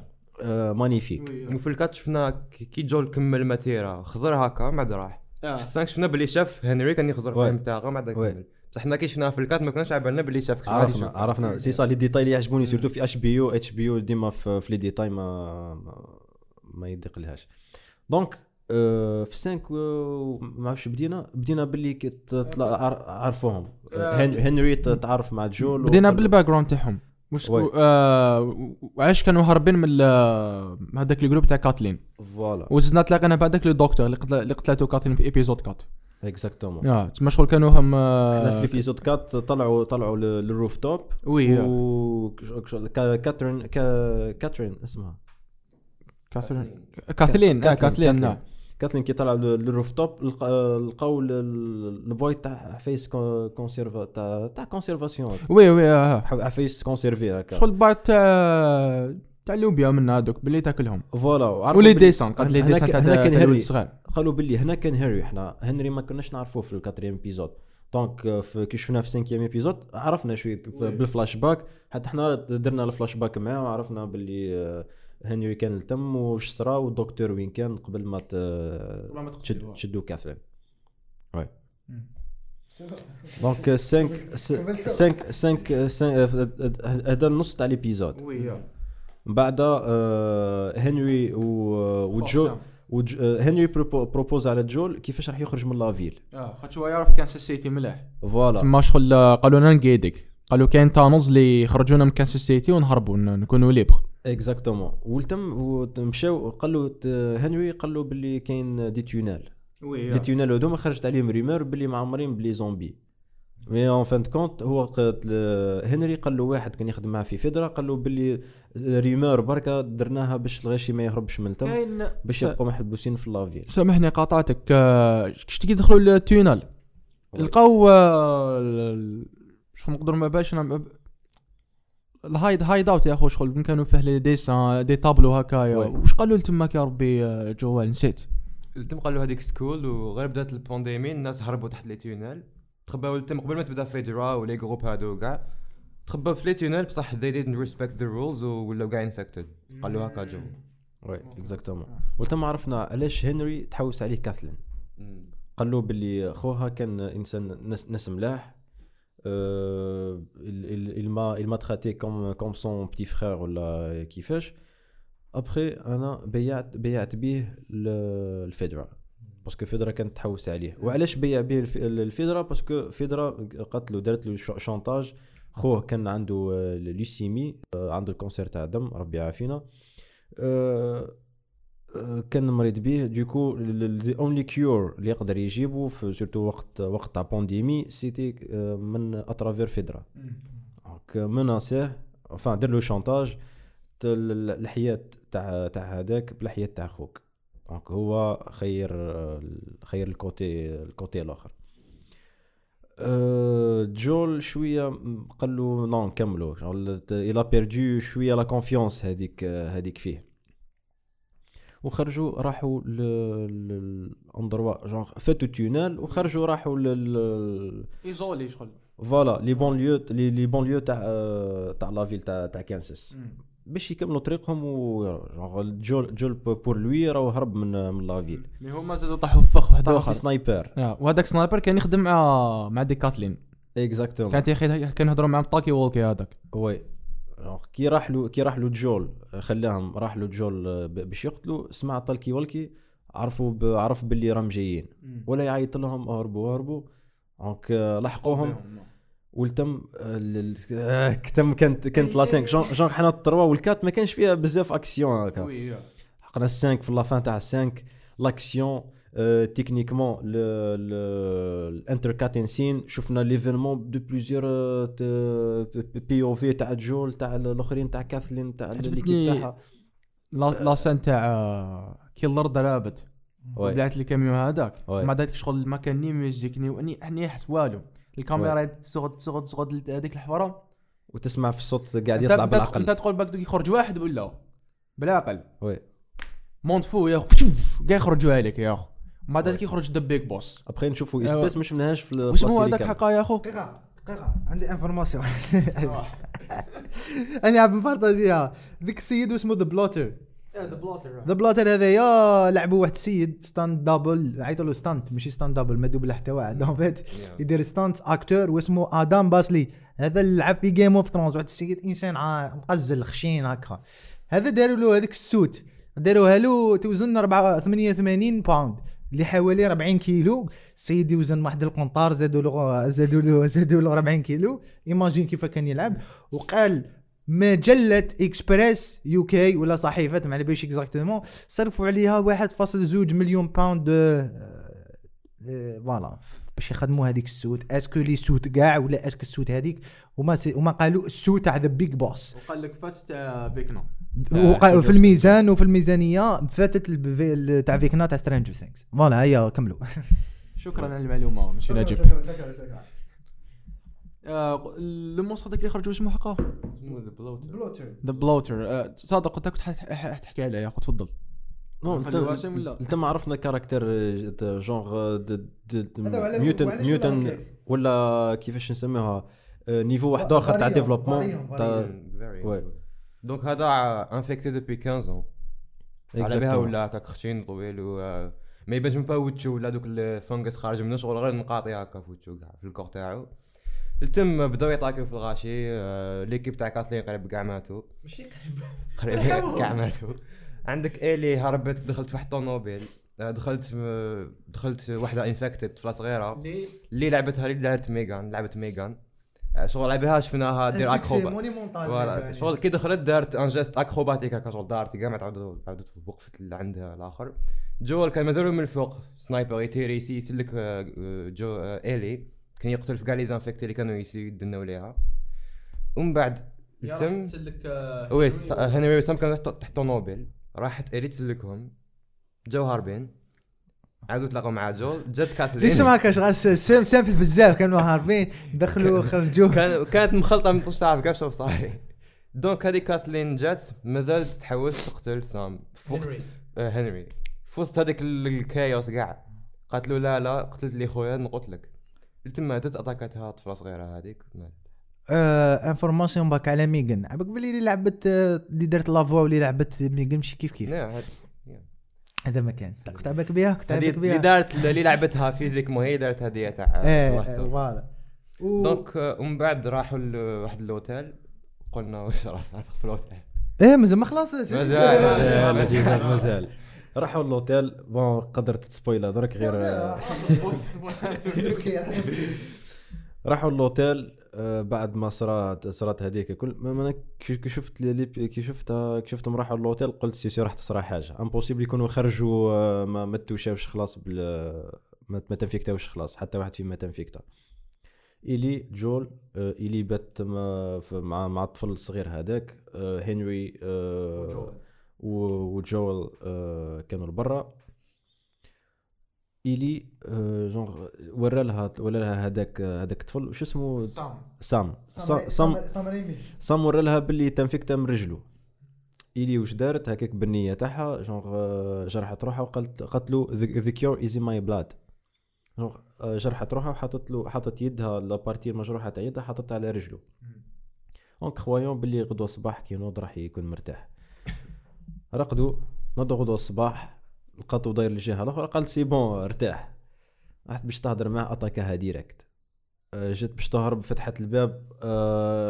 مانيفيك وفي الكات شفنا كي جول كمل ماتيرا خزر هكا ما راح في السانك شفنا بلي شاف هنري كان يخزر فيهم تاعو مع داك كامل بصح حنا كي شفناها في الكات ما كناش عبالنا بلي شاف عرفنا سي صا لي ديتاي اللي يعجبوني سورتو في HBO ديما في لي ديتاي ما يضيق لهاش دونك في السانك معاش بدينا بلي عرفوهم هنري تعرف مع جول بدينا بالباك جراوند تاعهم وعلاش كانوا هربين من هذاك الجروب تاع كاتلين فوالا وزدنا تلاقينا بعدك للدكتور اللي قتلته كاتلين في ايبيزود 4 اكزاكتومون مشغول كانوا هم احنا في ايبيزود 4 طلعوا للروف توب كاترين اسمها كاتلين كي طلعوا للروف توب لقاو البوي تاع فيس كونسيرفا تاع كونسيرفاسيون وي فيس كونسيرفي هكا شغل البوي تاع اللوبيا من هذوك باللي تاكلهم فوالا ولي ديسون قالت لي ديسون تاع الولد الصغير قالوا باللي هنا كان هنري احنا هنري ما كناش نعرفوه في الكاتريم ايبيزود دونك كي شفنا في السانكيام ايبيزود عرفنا شويه بالفلاش باك حتى احنا درنا الفلاش باك معاه وعرفنا باللي هنري كان التم وش صرا والدكتور وين كان قبل ما تشدو كاثرين وي دونك 5 هذا النص تاع ليبيزود وي بعد هنري وجول هنري بروبوز على جول كيفاش راح يخرج من لافيل خاطر هو يعرف كانساس سيتي ملاح فوالا تما شغل قالوا لنا نقيدك قالوا كاين تانوز اللي خرجونا من كانساس سيتي ونهربوا نكونوا ليبر اكزاكتومون ولتم مشاو قالوا هنري قالوا باللي كاين دي تونال هذوما خرجت عليهم ريمور باللي معمرين بلي زومبي مي اون فان كونت هو هنري قال له واحد كان يخدم معاه في فيدرا قال له باللي ريمور بركه درناها باش الغاشي ما يهربش من تم باش يبقوا محبوسين في لافيل سامحني قاطعتك كشتي كي دخلوا للتونال لقاو شو نقدر ما باش الهايد اوت يا اخو شغل من كانوا فيه لي ديسان دي طابلو هكايا واش قالوا لتماك يا ربي جوال نسيت تم قالوا هذيك سكول وغير بدات البانديمي الناس هربوا تحت لي تونال تخباو لتم قبل ما تبدا فيدرا ولي جروب هادو كاع تخباو في لي تونال بصح they didn't respect the rules ولاو كاع infected قالوا هكا جو وي اكزاكتومون ولتم عرفنا علاش هنري تحوس عليه كاثلين قالوا باللي خوها كان انسان ناس ملاح il m'a traité comme son petit frère ولا كيفاش après انا بيعت بيه الفيدرا باسكو فيدرا كانت تحوس عليه وعلاش بيع بيه الفيدرا باسكو فيدرا قتلو دارت له شونطاج خوه كان عنده ليوسيمي عنده الكونسير تاع الدم ربي يعافينا كان مريض به. دوكو the only cure اللي يقدر يجيبه في سورتو وقت تاع بانديمي سيتي من اترافير فيدرا. دونك مناسيه enfin دير لو شانتاج الحياه تاع هذاك بالحياه تاع خوك. دونك هو خير الكوتي الاخر. جول شويه قال له نو نكملو الى بيردو شويه لا كونفيونس هذيك فيه. وخرجوا راحوا الاندروا جونغ فاتوا تونال وخرجوا راحوا ايزولي شغل فوالا لي بون ليو تاع لا فيل تاع كانساس باش يكملوا طريقهم. و جول بور لوي راهو هرب من لا فيل مي هما زادوا طاحوا في فخ واحد اخر سنايبر. وهذاك سنايبر كان يخدم مع دي كاتلين اكزاكتوم كانت كان يهضروا مع طاكي وولكي هذاك وي. كي راح له جول خلاهم راح له جول باش يقتلوا سمع طلكي ولكي عرف باللي راهم جايين ولا يعيط لهم هربوا دونك لحقوهم والتم كتم كانت لا 5 جون حنا التروا والكات ما كانش فيها بزاف اكسيون هكا حقنا 5 في لافان تاع 5 لاكسيون تكنيكمون الانتر كاتين سين شفنا ليفينمون دو بليزيور بي او في تاع جول تاع الاخرين تاع كاثلين تاع اللي تاعها لا سان تاع كيلر ضربت وبلعت الكاميو هذاك ما داك شغل ما كان ني ميوزيكني واني حس والو الكاميرا تسغد هذيك الحواره وتسمع في الصوت قاعد يطلع بالعقل انت تقول باك يخرج واحد ولا بالعقل وي مونتفو يا شوف قاعد يخرجوا عليك يا اخو ما داك يخرج ذا بيك بوس ابخي نشوفوا اسبيس ما شفناهاش في الفاصيل كامل. واش هو هذاك حقا يا اخو؟ دقيقه عندي انفورماسيون انا عم نبارطاجيها. ذاك السيد اسمه ذا بلوتر ذا بلوتر هذايا لعبوا واحد السيد ستاند دبل عيطوا له ستانت ماشي ستاند دبل ما دوبله حتى واحد اون فيت يدير ستانت اكتور واسمه ادم باسلي. هذا اللي لعب في جيم اوف ثرونز واحد السيد انسان مقزل خشين هكا. هذا داروا له هذاك السوت داروها له توزن 88 باوند اللي حوالي 40 كيلو. سيدي وزن واحد القنطار زادوا له 40 كيلو. ايماجين كيف كان يلعب. وقال مجله اكسبريس يو كي ولا صحيفه مع البيش اكزاكتومون صرفوا عليها 1.2 مليون باوند فوالا باش يخدموا هذيك السوت. اسكو لي سوت كاع ولا اسكو السوت هذيك وما قالوا السوت تاع ذا بيج بوس. وقال لك فات تاع بيكنا في الميزان وفي الميزانيه فاتت تاع فيكنا تاع سترينجر ثينكس. فوالا هيا كملوا. شكرا على المعلومه ماشي نجيب. شكرا الموص هذاك اللي خرجوا اسمه حقا ذا بلوتر صادق انت كنت تحكي عليه يا اخو تفضل. لتم عرفنا كاركتر جونغ نيوتن ولا كيفاش نسميها نيفو واحد اخر تاع ديفلوبمون وي. دونك هذا انفيكتي دوبي 15 ans على بها ولا هكاك خشين طويل و ما يبانش من باوتشو ولا دوك الفنقس خارج منه شغل غير نقاطي هكا فوتشو كاع في الكور تاعو. التم بداو يطاكيو في الغاشي ليكيب تاع كاثلين قريب كاع ماتو ماشي قريب كاع ماتو. عندك إلي هربت دخلت في واحد طونوبيل دخلت واحدة انفكتد في صغيرة اللي لعبتها اللي دارت ميغان لعبت ميغان شغل لعبها شفناها دير اكروبات شغل كي دخلت دارت انجست اكروباتيك هكا شغل دارت قامت عاودت وقفت اللي عندها الاخر. جول كان مازالو من الفوق سنايبر يتيري يسلك جو إلي كان يقتل في كاع لي زانفكت اللي كانوا يدناو ليها. ومن بعد تم وي هنري وسام كانوا تحت طونوبيل راحت إلي تسلكهم جاو هاربين عادوا تلاقوا مع جول جات كاتلين ليش ما كاش سامفل بزاف كانوا هاربين دخلوا خرجوا كانت مخلطه من تعرف كيف شوف صاحي. دونك هذه كاتلين جات مازالت تتحوس تقتل سام فوقت هنري فوسط هذاك الكايوس كاع قالت له لا قتلت لي خويا نقتلك التماتت اتاكاتها طفله صغيره هذيك ماتت. انفورماسيون باك على ميغن عباك بلي اللي لعبت اللي دارت لافوا واللي لعبت ميغن ماشي كيف هذا ما كان كنت عباك بها اللي دارت اللي لعبتها فيزيك مو هي دارت هديه تاع فوالا. دونك ومن بعد راحوا لواحد الاوتيل قلنا واش راه صادق في الاوتيل مازال ما خلصتش مازال راحوا للوتيل بون قدرت تسبويلا درك غير راحوا للوتيل بعد ما صارت هذيك كل ما انا كي شفتهم راحوا للوتيل قلت سي راح تصرى حاجه امبوسيبل يكونوا خرجوا ما توشاوش خلاص ما تنفيكتاوش خلاص حتى واحد فيما تنفيكتا إلي جول إلي بات مع الطفل الصغير هذاك هنري وجول كانوا لبرا إلي جونغ ورالها هذاك الطفل وش اسمه سام ريمي سام ورالها باللي تنفكتها من رجله إلي وش دارت هكاك بالنية تاعها جونغ جرحت روحها وقالت قتلو the cure is in my blood جرحت روحها وحطت له حطت يدها لبارتي المجروحه تاع يدها حطت على رجله دونك خويون باللي غدوه الصباح كي نوض راح يكون مرتاح رقدوا نوض غدوه الصباح لقاتو داير للجهه الاخرى قالت سي بون ارتاح راحت باش تهضر معاه اتاكاها ديريكت جات باش تهرب فتحت الباب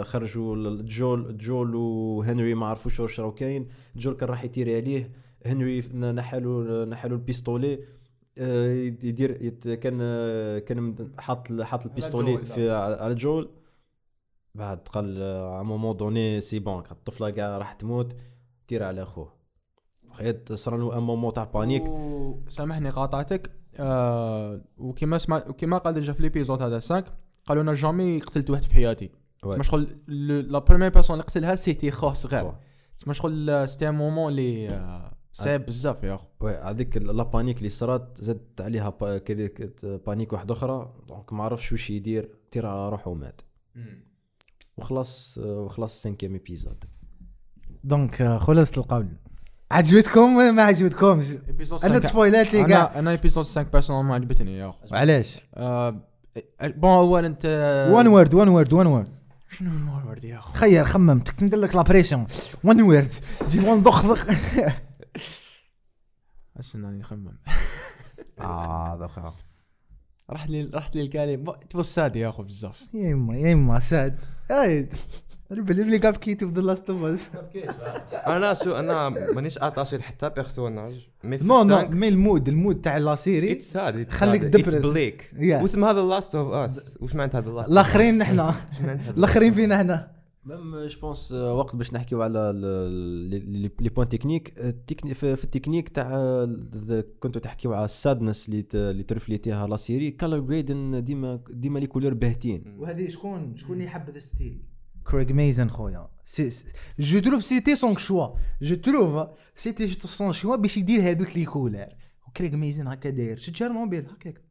خرجوا جول وهنري ما عرفوش واش راهو كاين جول كان راح يطير عليه هنري نحلوا البيستولي يدير كان حط البيستولي في على جول بعد قال عمو دوني سي بانك الطفله كاع راح تموت تير على اخوه خيط صرالو ان مومون تاع بانيك سامحني قاطعتك وكما قال ديجا في ليبيزود هذا 5 قالوا انا جامي قتلت واحد في حياتي تما شغل لا بروميير بيرسون اللي قتلها سيتي خو صغير تما شغل سيتي مومون لي صعب بزاف يا اخو وي هذيك لا بانيك اللي صرات زدت عليها بانيك واحده اخرى دونك ما عرفش واش يدير تير على روحه ومات وخلاص 5 ايبيزود دونك خلصت القول عجبتكم ما عجبتكمش انا سبويلات لي كاع انا ايبيزود 5 بيرسونال ما عجبتني يا اخو علاش بون اول انت وان وورد شنو الورد يا اخو خير خممتك ندير لك لابريسيون وان وورد جيب وان ضخ أسناني خمم ذا رحت لي الكالي تبو الساد يا أخو بزاف يا إما ساد البليم لي قاب كيتو في The Last of Us أنا مانيش أعطاشي حتى بيخسو الناج مي المود تاع اللاسيري It's sad It's bleak واسم هذا The Last of Us وش معنت هذا The Last of Us الآخرين نحنا الآخرين فينا نحنا مم جبونس وقت باش نحكيو على لي بوين تكنيك في التكنيك تاع كنتو تحكيو على السادنس اللي ترفليتيها لا سيري كالر جريدن ديما لي كولور باهتين وهذه شكون اللي حبت الستيل كريغ ميزن خويا جو تروف سيتي سون شوا جو تروف سيتي سون شوا باش يدير هذوك لي كولور كريغ ميزن هكا داير تشيرنوبيل هكاك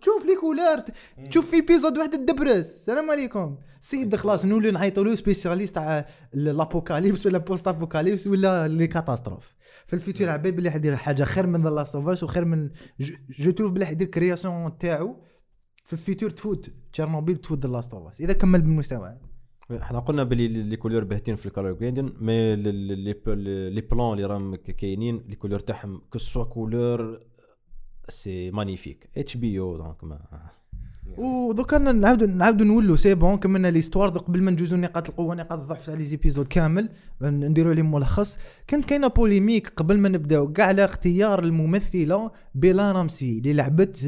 تشوف لي كولار تشوف في بيزود واحد الدبرس السلام عليكم سيد خلاص نولو نعيطوا له سبيسياليست تاع لابوكاليبس ولا بوست ابوكاليبس ولا لي كاتاستروف في الفيتور على بالي حيدير حاجه خير من لاست اوف اس وخير من جو تروف بلي حيدير كرياسيون تاعو في الفيتور تفوت تشيرنوبيل تفوت لاست اوف اس اذا كمل بالمستوى احنا قلنا بلي لي كولور باهتين في الكالور جريندين مي لي بلان اللي راهم كاينين لي كولور تاعهم كسوا كولور سي مانيفيك HBO دونك ما ودوك انا نعاودو نولو سي بون كملنا ليستوار قبل ما نجوزو نقاط القوه نقاط الضعف تاع لي زيبيزود كامل نديرو لهم ملخص كانت كاينه بوليميك قبل ما نبداو كاع على اختيار الممثله بيلا رامسي اللي لعبت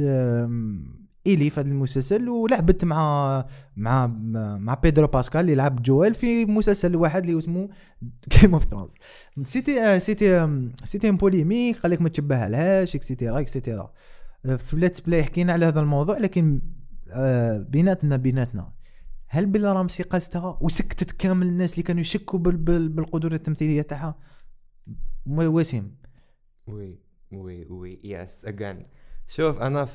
إلي في هذا المسلسل ولعبت مع بيدرو باسكال اللي لعب جويل في مسلسل واحد اللي اسمه Game of Thrones سيتي بوليميك قال لك ما تشبهها لهاش اكسيتيرا في ليتس بلاي حكينا على هذا الموضوع لكن بيناتنا هل بلا رامسي قاستها وسكتت كامل الناس اللي كانوا يشكوا بالقدرة التمثيلية تاعها وسيم وي يس اجان شوف انا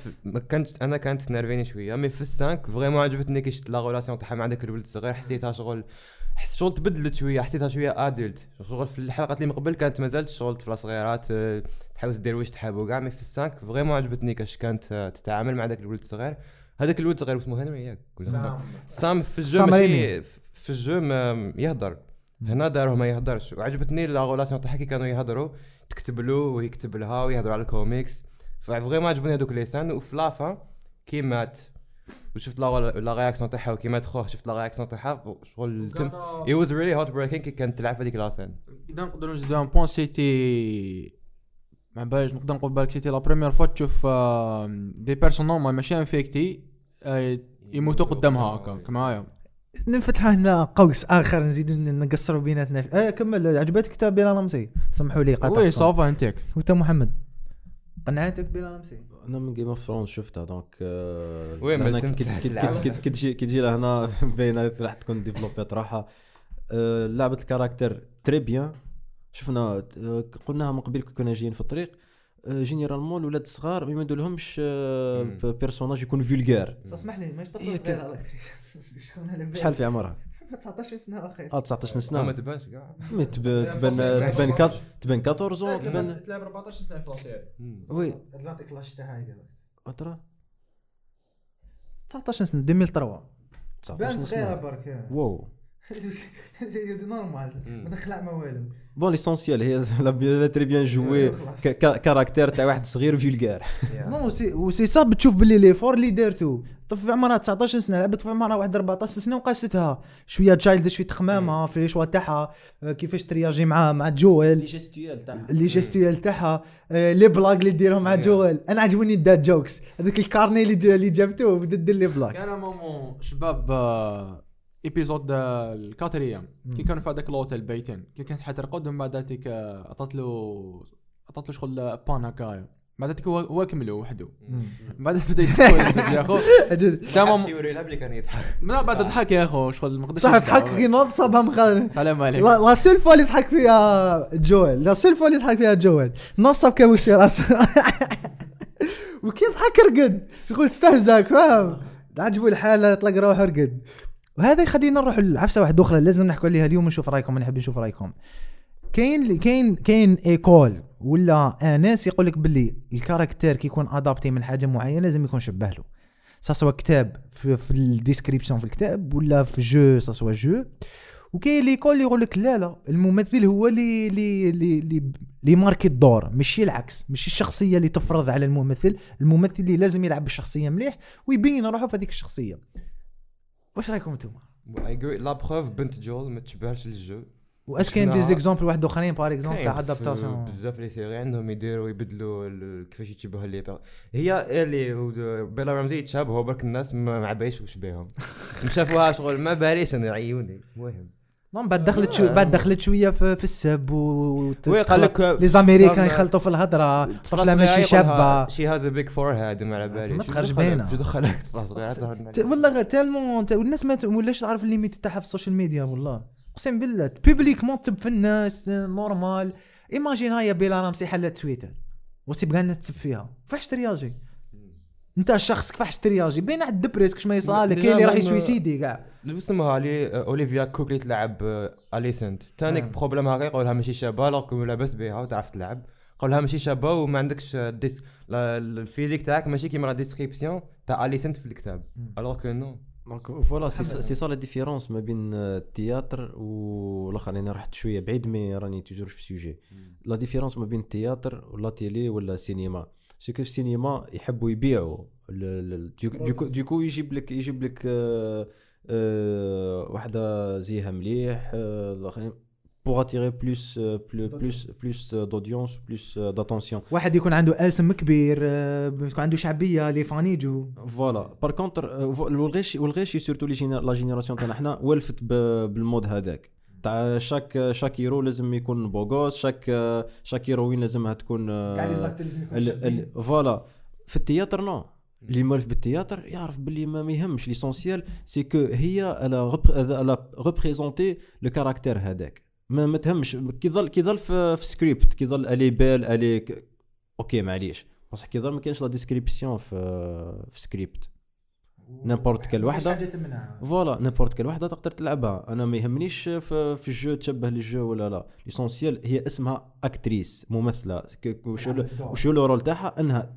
كانت نرفيني شويه مي في السانك فريمون عجبتني كي شفت لا غولاسيون تاعها مع داك الولد الصغير حسيتها شغل تبدلت شويه حسيتها شويه ادلت شغل في الحلقات اللي من قبل كانت مازالت شغل طفله صغيرات تحاول تدير واش تحب وكاع مي في السانك فريمون عجبتني كاش كانت تتعامل مع داك الولد الصغير اسمه هنري ياك سام في الجو في الجو يهضر هنا دارهم ما يهضرش وعجبتني لا غولاسيون تاعها كي كانوا يهضروا تكتب له ويكتب لها ويهضروا على الكوميكس فعبغي ما عجبني هذوك ليسان وفلافا كي مات وشفت لا رياكسيون تاعها وكي مات خوه شفت لا رياكسيون تاعها شغل اي واز ريلي هوت بريكين كي كانت تلعب هذيك لاسان اذا نقدروا نزيدو ان بوين سيتي ما باش نقدر نقول بالك سيتي لا بريمير فوا تشوف دي بيرسونال ماشي انفيكتي يموتوا قدامها هكا معايا نفتح هنا قوس آخر نزيد نقصر بيناتنا. كمل. عجبتك كتاب بلا رمزي؟ سمحوا لي قاطعتكم. وي صافا انتك وانت محمد قنعتك بلا رمزي؟ أنا من Game of Thrones شفتها دونك. أنا كي تجي لهنا بينا راح تكون ديفلوبات راحة. لعبة الكاركتر تري بيان شفنا قلناها من قبل كنا جايين في الطريق. جينيرالمون ولاد الصغار ما يمدوا لهمش بيرسوناج يكون فيلغار. اسمح لي ما يشطفوا صغير على الاكتريس. شحال في عمرها؟ 19 سنه اخي. 19 سنه ما تبانش كاع. تبان 14 تبان تلعب 14 سنه في فرنسا. وي نعطيك لاش تاعها هكذا اطرا 19 سنه 2003 19 سنه صغيره برك. واو سي نورمال ما دخلها ما والو. بون ليسونسيال هي لا تري بيان جوي كاركتير تاع واحد صغير فيلغار. نو سي وسي صاب تشوف باللي لي فور اللي دارتو طف في عمرها 19 سنه لعبت في عمرها واحد 14 سنه وقاستها شويه تشايلدش في تخمامها في لي شوا تاعها كيفاش ترياجي مع جوال لي جيستيال تاعها لي بلاغ اللي ديرهم مع جوال. انا عجبوني دات جوكس هذاك الكارني اللي جابتوه بدا دير لي بلاغ. انا مامون شباب ايبيزود الكاتريام كي كانوا في هذاك لوطل بيتين كي كانت حترقدهم بعد ذاتك عطات له شغل بان هكايا بعد ذاتك هو كملوا وحده بعد بدا يدخل يا اخو تمام يوري لابلي كان يضحك لا بعد ضحك يا اخو شغل ما قدرتش ضحك غير نصبها مخال. سلام عليك لا سيلفو اللي ضحك فيها جوال نصب كان يشير راسه وكي ضحك رقد شغل استهزاك فاهم عجبو الحاله طلق روح رقد. وهذا يخلينا نروح لعفسه واحده اخرى لازم نحكوا عليها اليوم ونشوف رايكم. نحب نشوف رايكم. كاين ايكول ولا ناس يقول لك باللي الكاركتير كي يكون ادابتي من حاجه معينه لازم يكون شبه له سواء كتاب في الديسكريبشن في الكتاب ولا في جو سواء جو. وكاين ليكول يقول لك لا الممثل هو اللي ماركي الدور ماشي العكس ماشي الشخصيه اللي تفرض على الممثل اللي لازم يلعب بالشخصيه مليح ويبين روحه في هذيك الشخصيه. واش رايكم نتوما؟ لا بروف بنت جول ما تشبهش للجو. واش كاين دي زيكزامبل واحد اخرين بار اكزامبل تاع ادابتاسيون بزاف لي سيري عندهم يديروا يبدلوا كيفاش يتشبهوا لي هي اللي بيلا رامزي يتشابهوا برك الناس ما عبايش واش بهم شافوها شغل ما باليش انا عيوني المهم نعم بعد دخلت شويه في السب وقال لك لي زاميريكان يخلطوا في الهضره تفرلا ماشي شابه شي هاز بيج فور هاد ما على بالي ما تخرج بينا دخلت في والله تالمون والناس ما ولاش تعرف الليميت تاعها في السوشيال ميديا. والله اقسم بالله بوبليكمون تب في الناس نورمال. ايماجين هاي بيلا رامسي حلت تويتر وتبقى لنا تسب فيها كيفاش ترياجي انت شخص كيفاش ترياجي بين عند دبريس كش ما يصالك كاين اللي راح يسويسيدي كاع اسمها لي اوليفيا كوك اللي تلعب اليسنت ثانيك بروبليم هاكا يقولها ماشي شابه لكن لاباس بها وتعرف تلعب قولها ماشي شابه وما عندكش الفيزيك تاعك ماشي كيما لا ديسكريبسيون تاع اليسنت في الكتاب الوغ كو نو دونك فوالا سي سا لا ديفيرونس ما بين التياتر والاخر. انا رحت شويه بعيد مي راني توجور في سوجي لا ديفيرونس ما بين التياتر ولا تيلي ولا السينما سي كو السينما يحبوا يبيعوا دوكو يجيب لك واحدة زيها مليح الاخرين pour attirer plus d'audience plus d'attention. واحد يكون عنده اسم كبير يكون عنده شعبيه لي فانيجو فوالا بار كونتر والغيش سورتو لا جينيراسيون تاعنا حنا ولفت بالمود هذاك تاع شاك هيرو لازم يكون بوغوس شاك هيروين لازمها تكون فوالا في التياتر نو اللي مالف بالتياتر يعرف باللي ما يهمش ليسونسيال سي كو هي الا ريبريزونتي لو كاركتير هذاك ما تهمش كي ظل في سكريبت كي ظل الي بال الي اوكي معليش بصح كي ظل ما كاينش لا ديسكريبسيون في سكريبت نيمبورت كل وحده فوالا نيمبورت كل وحده تقدر تلعبها. انا ما يهمنيش في الجو تشبه للجو ولا لا ليسونسيال هي اسمها اكتريس ممثله وشو الرول تاعها انها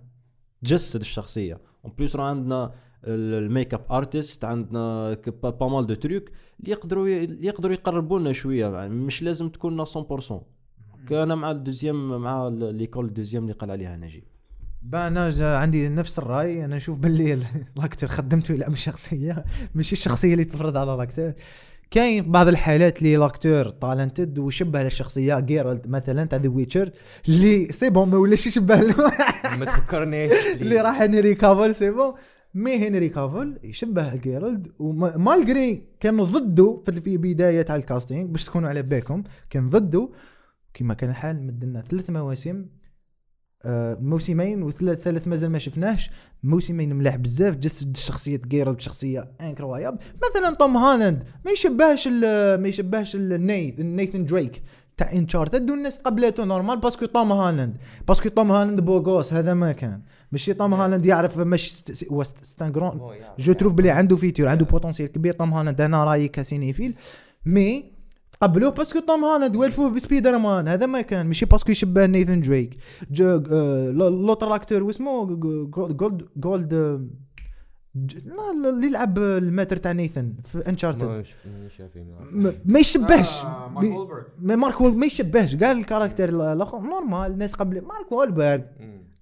تجسد الشخصيه. اون بليس راه عندنا الميك اب ارتست عندنا با مال دو تروك اللي يقدروا يقربونا شويه يعني مش لازم تكون 100%. كان مع الدوزيام مع ليكول دوزيام اللي قال عليها نجيب انا عندي نفس الراي. انا نشوف باللي لاكتر خدمته الى شخصيه ماشي الشخصيه اللي تفرض على لاكتر. كاين بعض الحالات اللي لاكتور طالنتد وشبه للشخصيه جيرالد مثلا تاع ذا ويتشر اللي سي بون ما ولاش يشبه له ما تفكرنيش اللي راح هنري كافيل سي بون مي هنري كافل يشبه جيرالد ومالجري كانوا ضده في بداية على الكاستينج باش تكونوا على بالكم كان ضده كما كان الحال مدنا 3 مواسم موسمين وثلاث مازال ما شفناهش موسمين ملاح بزاف جسد شخصية جيرالد شخصية انكروياب. مثلا توم هالاند ما يشبهش نيثن دريك تاع انشارتد والناس قبلته نورمال باسكو توم هالاند بوغوس هذا ما كان ماشي توم هالاند يعرف ماشي ستانغرون جو تروف بلي عنده فيتور عنده بوتنسيال كبير توم هالاند انا رايي كسينيفيل مي قبلوه باسكو توم هالاند والفوه بسبايدر مان هذا ما كان ماشي باسكو يشبه نيثن دريك لوتر اكتور واسمو جولد لا اللي يلعب الماتر تاع نيثن في انشارتد ما يشبهش مارك وولبرغ ما يشبهش قال الكاركتر الاخر نورمال الناس قبل مارك وولبرغ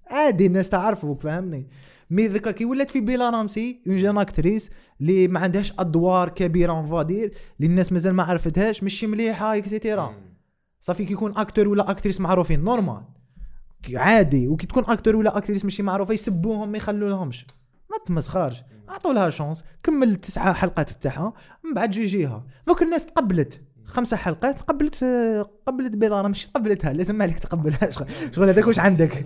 عادي الناس تعرفه فهمني مي ذكا كي ولات في بيلا رامسي اون جون اكتريس اللي ما عندهاش ادوار كبيره مفادير للناس مازال ما عرفتهاش ماشي مليحه اكسيتيرا صافي كي يكون اكتور ولا اكتريس معروفين نورمال عادي وكي تكون اكتور ولا اكتريس ماشي معروفه يسبوهم ما يخلولهمش ما تمسخرش اعطوا لها شانس كمل 9 حلقات تاعها من بعد جيجيها دوك الناس تقبلت 5 حلقات قبلت بيضانه مش تقبلتها لازم مالك تقبلها شغل هذاك واش عندك.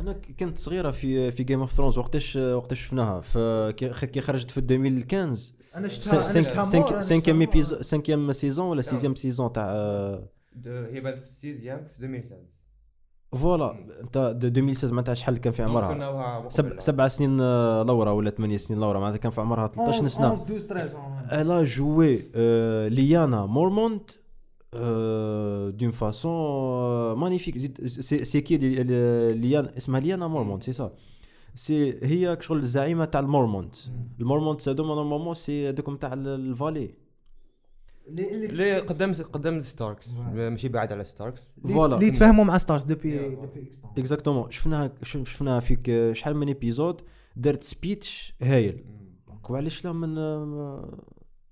انا كنت صغيره في جيم اوف ثرونز وقتاش شفناها كي خرجت في 2015 انا شفتها 5ème سيزون ولا 6ème سيزون تاع هي بانت في 6ème في 2016 فوالا انت 2016 معناتها شحال كان في عمرها 7 سنين لورا ولا 8 سنين لورا معناتها كان في عمرها 13 سنه الا جوي ليانا مورمونت دون فاصون مانيفيك سي كي ليانا اسمها ليانا مورمونت سي سا سي هي كشغل الزعيمه تاع المورمونت المورمونت هذوما نورمالمون سي هذوكم تاع الفالي لي قدام ستاركس ماشي بعد على ستاركس اللي تفاهموا مع ستاركس ديبي اكزاكتومون شفناها فيك شحال من ايبيزود درت سبيتش هايل وعلاش لا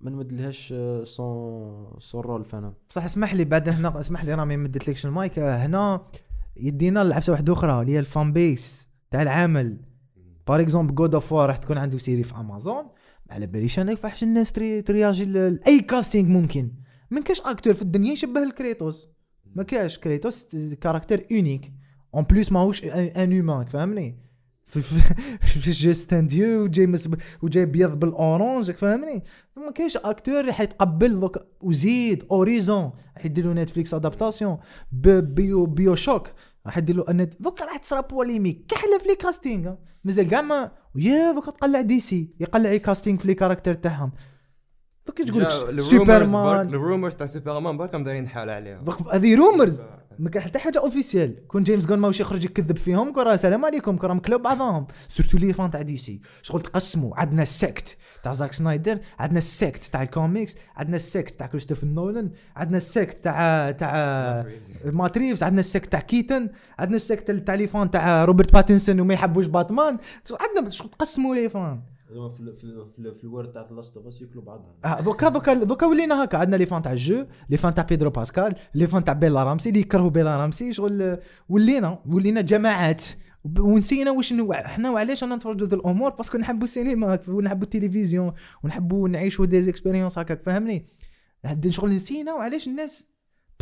من مدلهاش سون رول فانا بصح اسمح لي بعد هنا اسمح لي رامي مدت لكش المايك هنا يدينا لعبه واحده اخرى اللي هي الفان بيس تاع العمل بار اكزومبل جود اوف وار راح تكون عنده سيري في امازون على باليش انا كيفاش الناس ترياجي لاي كاستينغ ممكن من كاش اكتور في الدنيا يشبه الكريتوس ما كاش كريتوس كاركتر اونيك اون بليس ماهوش ان هيومان فهمني في جست اند يو جيمس وجاي بيض بالاورانج فهمني ما كاش اكتور راح يتقبل دوك وزيد اوريزون راح يديروا نتفليكس ادابتاسيون بيو شوك راح يديروا ان دوك راح تصرا بوليميك كحلف لي كاستينغ مازال كاع ما ويا دوك تقلع دي سي يقلع كاستينغ في لي كاركتر تاعهم دوك تقولك سوبرمان الرومرز تاع سوبرمان بركم دايرين حاله عليهم دوك هذه رومرز ما حتى حاجه اوفيسيال كون جيمس غون ماوش يخرج يكذب فيهم كره سلام عليكم كره مكلوب بعضهم سورتو لي فان تاع دي سي شغل تقسموا عندنا السكت تاع زاك سنايدر عندنا السكت تاع الكوميكس عندنا السكت تاع كريستوفر نولان عندنا السكت تاع ماتريفز عندنا السكت تاع كيتن عندنا السكت تاع لي فان تاع روبرت باتينسون وما يحبوش باتمان عندنا شغل تقسموا لي فان في في في الورد تاع لاست اوف اس يكلوا بعضهم دوكا ولينا هكا عندنا لي فان تاع الجو لي فان تاع بيدرو باسكال لي فان تاع بيلا رامسي اللي يكرهوا بيلا رامسي شغل ولينا جماعات ونسينا واش احنا وعلاش انا نتفرجوا ذو الامور باسكو نحبوا السينما ونحبوا التلفزيون ونحبوا نعيشوا دي اكسبيريونس هكاك فهمني هاد شغل نسينا وعلاش الناس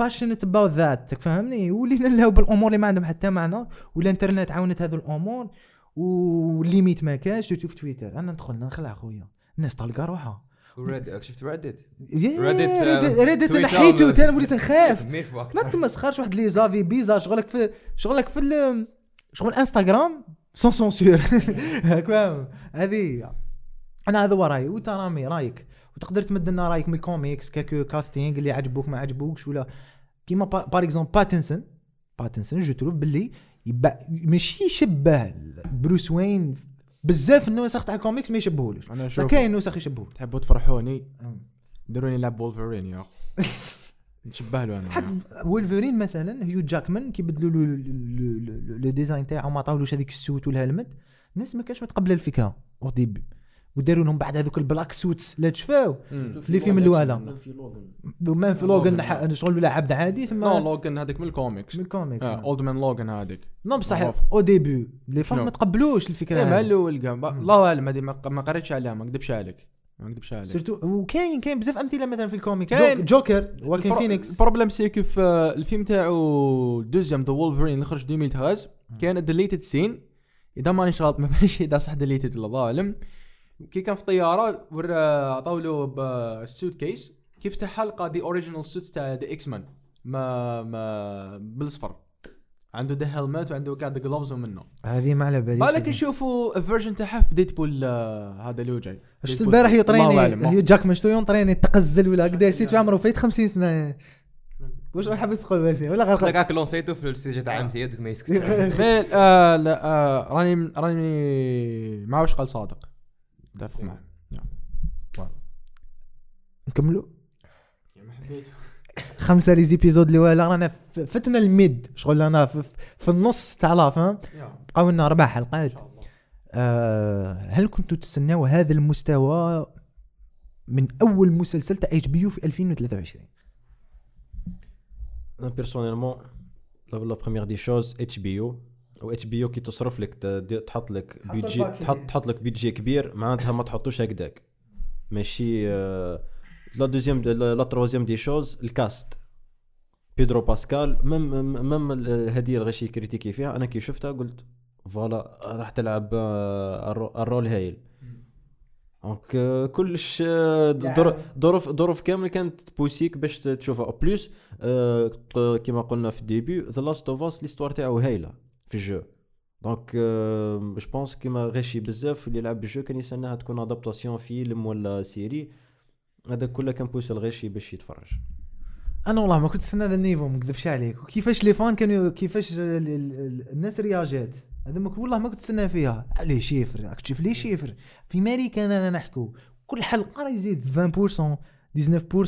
passionate about that فهمني ولينا نلهو بالامور اللي ما عندهم حتى معنى ولا الانترنت عاونت هذو الامور وليميت ما كاش تشوف تويتر انا ندخل نخلع خويا الناس طالقه روحها وريدت شفت ريدت نحيته وتاني وليت نخاف ما تمسخرش واحد لي زافي بيزا شغلك في شغل انستغرام سون سونسور هكا هذه انا هذا وراي وانت رايك وتقدر تمد لنا رايك من الكوميكس كاكو كاستينغ اللي عجبوك ما عجبوكش ولا كيما باغ اكزومبل باتينسون جو تروف باللي ماشي يشبه بروس وين بزاف النسخ تاع الكوميكس ما يشبهولوش تا كاين نسخ يشبهوه تحبوا تفرحوني ديروني لعب وولفرين يا اخو نشبه له انا حتى وولفرين مثلا هيو جاكمان كي بدلوا له لو ديزاين تاعو ما عطاولوش هذيك السوت والهلمت الناس ما كانش متقبله الفكره وداروا لهم بعد هذوك البلاك سوتس لا تشفاو اللي في من الوالا ومان في لوغن شغل ولا عبد عادي ثم نو لوغن هذاك من الكوميكس اولد مان لوغن هذاك نو بصح او ديبي لي فام ما تقبلوش الفكره هذه الاول كاع الله اعلم هذه ما قريتش عليها ما نكذبش عليك سيرتو وكاين بزاف امثله مثلا في الكوميك جوكر واكين فينيكس البروبليم سي كيف الفيلم تاعو دوزيام ذا وولفرين اللي خرج 2013 كان ديليتد سين اذا مانيش غلط ما فيهاش اذا صح ديليتد الله اعلم كي كان في طياره عطاو له بالسوت كيس كيف تاع حلقه دي اوريجينال سوت تاع دي اكس مان ما بالصفر عنده ده هلمات وعنده كاع دي جلوفز ومنه هذه ما على بالي بالك نشوفوا الفيرجن تاع حف ديدبول هذا اللي وجاي شفت البارح يطريني جاك مشتوي يطريني تقزل ولا هكذا سيت عمره فايت 50 سنه واش حاب تقول مزيان ولا غير هكاك لونسيتو في السيجه تاع عمتي دوك ما يسكت لا راني ما واش قال صادق تفهم معنا نعم نكملوا كما حبيتوا 5 لي زيبيزود اللي ولا رانا فتنا الميد شغل انا في النص تاع لا فهم بقاو لنا 4 حلقات هل كنتوا تستناو هذا المستوى من اول مسلسل تاع اتش بي يو في 2023 انا بيرسونيلمون لا بريمير دي شوز اتش بي يو و اتش بي او كي تصرف لك تحط لك بيجي تحط لك بيجي كبير معناتها ما تحطوش هكداك ماشي لا دوزيام لا تروزيام دي شوز الكاست بيدرو باسكال مم هذه الغشي كريتيكي فيها انا كي شفتها قلت فوالا راح تلعب الرول هايل دونك كلش ظروف كامل كانت تبوسيك باش تشوفها او بلس كيما قلنا في الديبي ذا لاست اوف اس ليستوار تاعو هايله في الجو دونك جو بونس كيما غشي بزاف اللي يلعب بالجو كان يستناها تكون ادابتاسيون فيلم ولا سيري هذا كله كان بوس الغشي باش يتفرج انا والله ما كنت نستنى هذا النيفو ما نكذبش عليك وكيفاش لي فان كانوا كيفاش الناس رياجات هذا والله ما كنت نستنى فيها عليه شيفر راك تشوف لي شيفر في امريكا انا نحكوا كل حلقه راه يزيد 20% 19%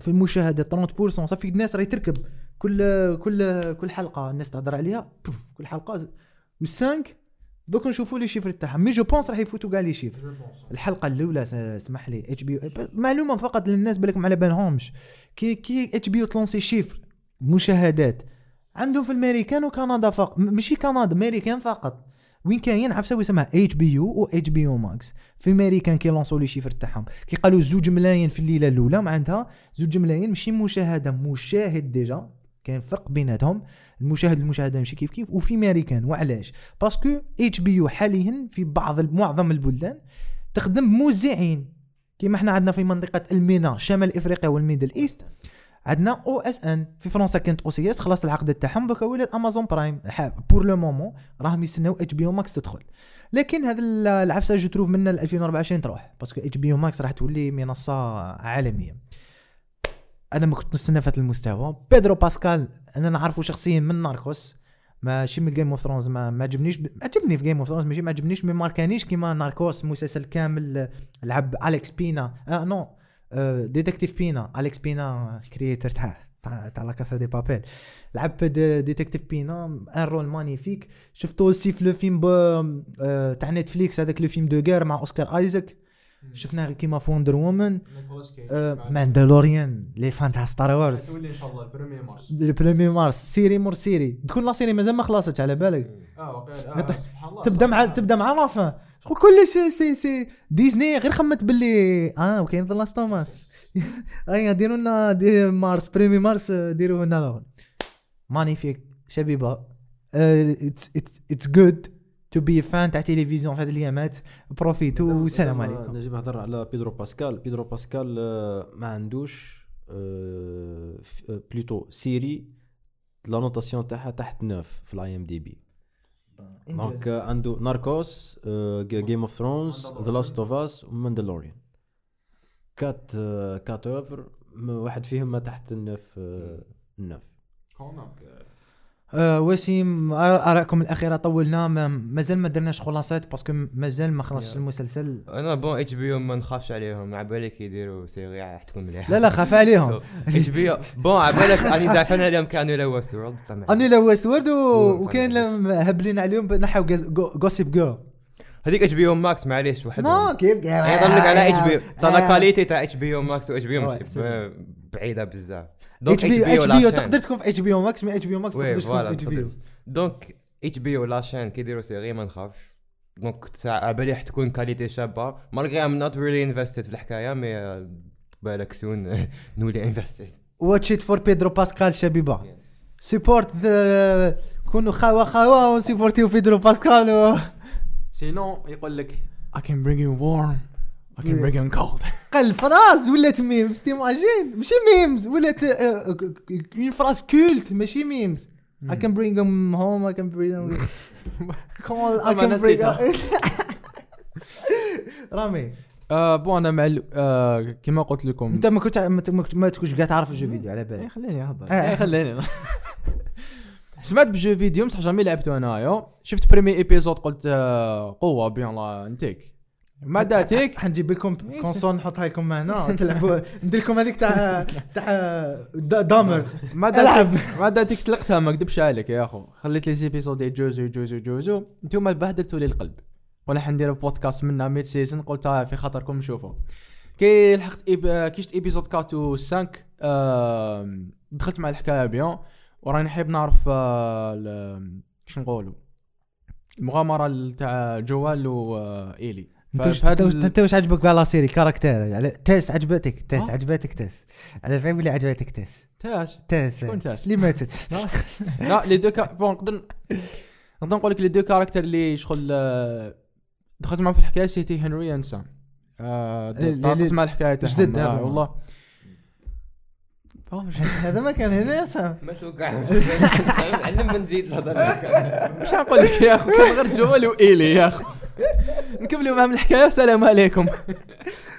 في المشاهده 30% صافي الناس راه يتركب كل حلقه الناس تهضر عليها كل حلقه والسانك دوك نشوفوا لي شيفر تاعها مي جو بونس راح يفوتوا كاع لي شيفر الحلقه الاولى سمح لي اتش بي معلومه فقط للناس بالك ما على بالهمش كي اتش بي تلونسي شيفر مشاهدات عندهم في الامريكان وكندا فقط ماشي كندا امريكان فقط وين كاين عفسه يسمها اتش بي يو و اتش بي يو ماكس في امريكان كي لونسو لي شيفر تاعهم كي قالوا 2 ملايين في الليله الاولى معناتها 2 ملايين ماشي مشاهده مشاهد ديجا كان فرق بيناتهم المشاهده ماشي كيف كيف وفي امريكان وعلاش باسكو اتش بي يو حاليا في بعض معظم البلدان تخدم موزعين كيما احنا عندنا في منطقه المينا شمال افريقيا والميدل ايست عندنا او اس ان في فرنسا كانت او سي اس خلاص العقد تاعهم دوكا ولات امازون برايم بور لو مومون راهم يستناو اتش بي او ماكس تدخل لكن هذا العفسه جو تروف من 2024 تروح باسكو اتش بي او ماكس راح تولي منصه عالميه انا ما كنت نستنى فات المستوى بيدرو باسكال انا نعرفه شخصيا من ناركوس ماشي من جيم اوف ثرونز ما عجبنيش عجبني في جيم اوف ثرونز ماشي ما عجبنيش ما كانيش كيما ناركوس مسلسل كامل لعب اليكس بينا نو ديتكتيف بينا اليكس بينا كرييتر تاع لا كاسا دي بابيل لعب ديتكتيف بينا ان رول مانيفيك شفتو سي في لو فيلم تاع نتفليكس هذاك لو فيلم دو غير مع اوسكار ايزاك شفناه كيما في وندر وومن ماندالوريان لي فانتاس ستار وورز تولي ان شاء الله البريمير مارس سيري مور سيري تكون لا سيري مازال ما خلصتش على بالك سبحان الله تبدا مع رافا شكون كل سي ديزني غير خمت باللي وكاين ذا لاست توماس ديروا لنا دي مارس بريمير مارس ديروا لنا لا مانيفيك شبيبه اتس جود تو بي فان تاع التلفزيون في هذه الايامات بروفيتو والسلام عليكم نجيب نهضر على بيدرو باسكال ما عندوش بلوتو سيري لا نوتاسيون تاعها تحت 9 في الاي ام دي بي دونك عنده ناركوس جيم اوف ثرونز ذا لاست اوف اس وماندالوريان كات اوفر واحد فيهم ما تحت 9 وسيم أراكم الأخيرة طولنا مازال ما درناش خلاصات باسكو مازال ما خلصش المسلسل أنا بون اتش بي او ما نخافش عليهم عبالك يديروا سيري راح تكون مليحة لا خاف عليهم اتش بي او بون عبالك أنا زعفان عليهم كانوا لا وسورد طبعا أنا لا وسورد وكان هبلين عليهم نحو غوسيب جو هذيك اتش بي او ماكس معليش وحده كيف يضلك على اتش بي ترى كاليتي تاع اتش بي او ماكس و اتش بي او بعيده بزاف اتش بي او تقدر تكون في اتش بي او ماكس ما اتش بي او ماكس تقدر تكون في اتش بي او دونك اتش بي او لاشين كيديروا سيري ما نخافش دونك تاع بالي حتكون كاليتي شابه مالغري ام نوت ريلي انفستد في الحكايه مي بالك سون نولي انفستد واتش ات فور بيدرو باسكال شبيبه سبورت ذا كونوا خاوه خاوه ونسبورتيو بيدرو باسكال سينو يقول لك I can bring you warm I can bring you cold قال فراس ولات ميمز تيماجين ماشي ميمز ولات اون فراس كولت ماشي ميمز I can bring them home I can bring them call I can bring رامي بو انا مع كما قلت لكم انت ما تكونش قاعد تعرف الجو فيديو على بالي خليني نهضر خليني سمعت بجو فيديو مصح جامي لعبته انايا شفت بريمي ايبيزود قلت قوه بيان لا نتيك ما داتيك حنجيب لكم كونسول نحطها لكم هنا تلعبوا ندير لكم هذيك تاع دامر ما داتيك طلقتها ما كذبش عليك يا اخو خليت لي ايبيزود يجوزو نتوما بهدلتوا لي القلب ولا حندير بودكاست منا ميد سيزون قلتها في خاطركم شوفوا كي لحقت كيشت ايبيزود 4 و 5 دخلت مع الحكايه بيان وراني حاب نعرف كيش نقولوا المغامره تاع جوال وايلي انت واش عجبك بلا سيري كاركتير على تاس عجبتك تاس عجبتك تاس على فاهم اللي عجبتك تاس شكون تاس اللي ماتت لا لي دو بون نقدر نقول لك لي دو كاركتير اللي شغل دخلت معهم في الحكايه سيتي هنري انسان تعرفت مع الحكايه جدد والله هذا ما كان هنا صح ما توقع علم بنزيد هذا مش نقول لك يا اخو كان غير جوال وايلي يا اخو نكملوا معهم الحكايه والسلام عليكم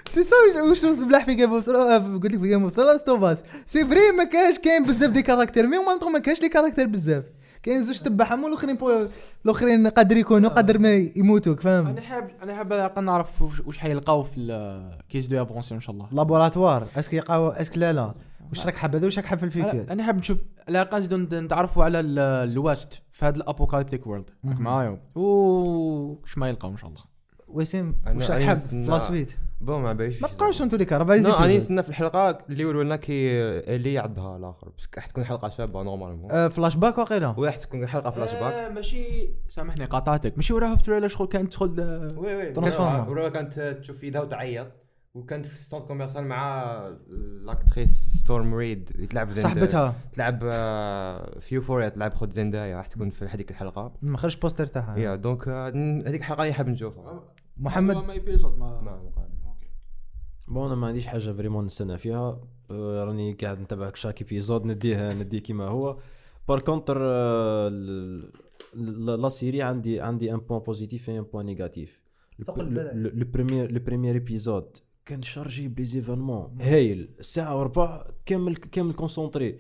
سي سو شوف بلاح في جيم اوف قلت لك في جيم اوف ثلاث توباس سي فري ما كاش كاين بزاف دي كاركتير مي وما ما كاش لي كاركتير بزاف كاين زوج تبعهم والاخرين الاخرين قادر يكونوا قادر ما يموتوك فاهم انا حاب نعرف واش حيلقاو في كيس دو افونسي ان شاء الله لابوراتوار اسكي يقاو اسك لا واش راك حاب هذا واش راك حاب في الفيوتشر انا حاب نشوف علاقه جدد نتعرفوا على الوست في هذا الابوكاليبتيك وورلد راك معايا وش ما يلقاو ان شاء الله وسيم واش راك حاب فلاسويت بون ما باش ما بقاوش انتو لي كاربا ليزيك انا نستنى في الحلقه اللي ولنا كي اللي يعدها الاخر باسكو راح تكون حلقه شابه نورمالمون فلاش باك واقيلا راح تكون حلقه فلاش باك ماشي سامحني قاطعتك ماشي وراه في تريلر شغل كانت تدخل وراه كانت تشوف يدها وتعيط وكانت في سنت كوميرسال مع لاكتريس ستورم ريد يتلعب صاحبتها تلعب في يوفوريا تلعب خد زندايا راح تكون في هذيك الحلقه ما خرج بوستر تاعها يا دونك هذيك الحلقه اللي حاب نشوفها محمد ما يبيزود ما مقابل اوكي بون انا ما عنديش حاجه فريمون نستنى فيها راني قاعد نتابع شاكي بيزود نديه كيما هو بار كونتر لا سيري عندي ان بوين بوزيتيف و ان بوين نيجاتيف لو بريمير ايبيزود كان شارجي بليز ايفينمون هايل الساعه 4 كامل كونسونطري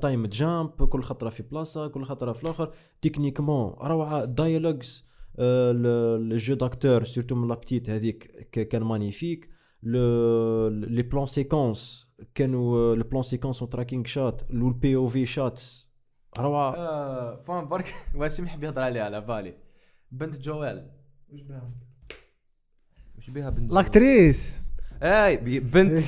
تايم جامب كل خطره في بلاصه كل خطره في الاخر تكنيكمون روعه دايالوجز الجو داكتور سورتو من لا بتيت هذيك كان مانيفيك لي بلان سيكونس كانوا لي بلان سيكونس تراكينغ شات لو البي او في شاتس روعه فان برك واسم يحب يهضر عليها على بالي بنت جوال واش بها مش بها بنت لاكتريس اي بنت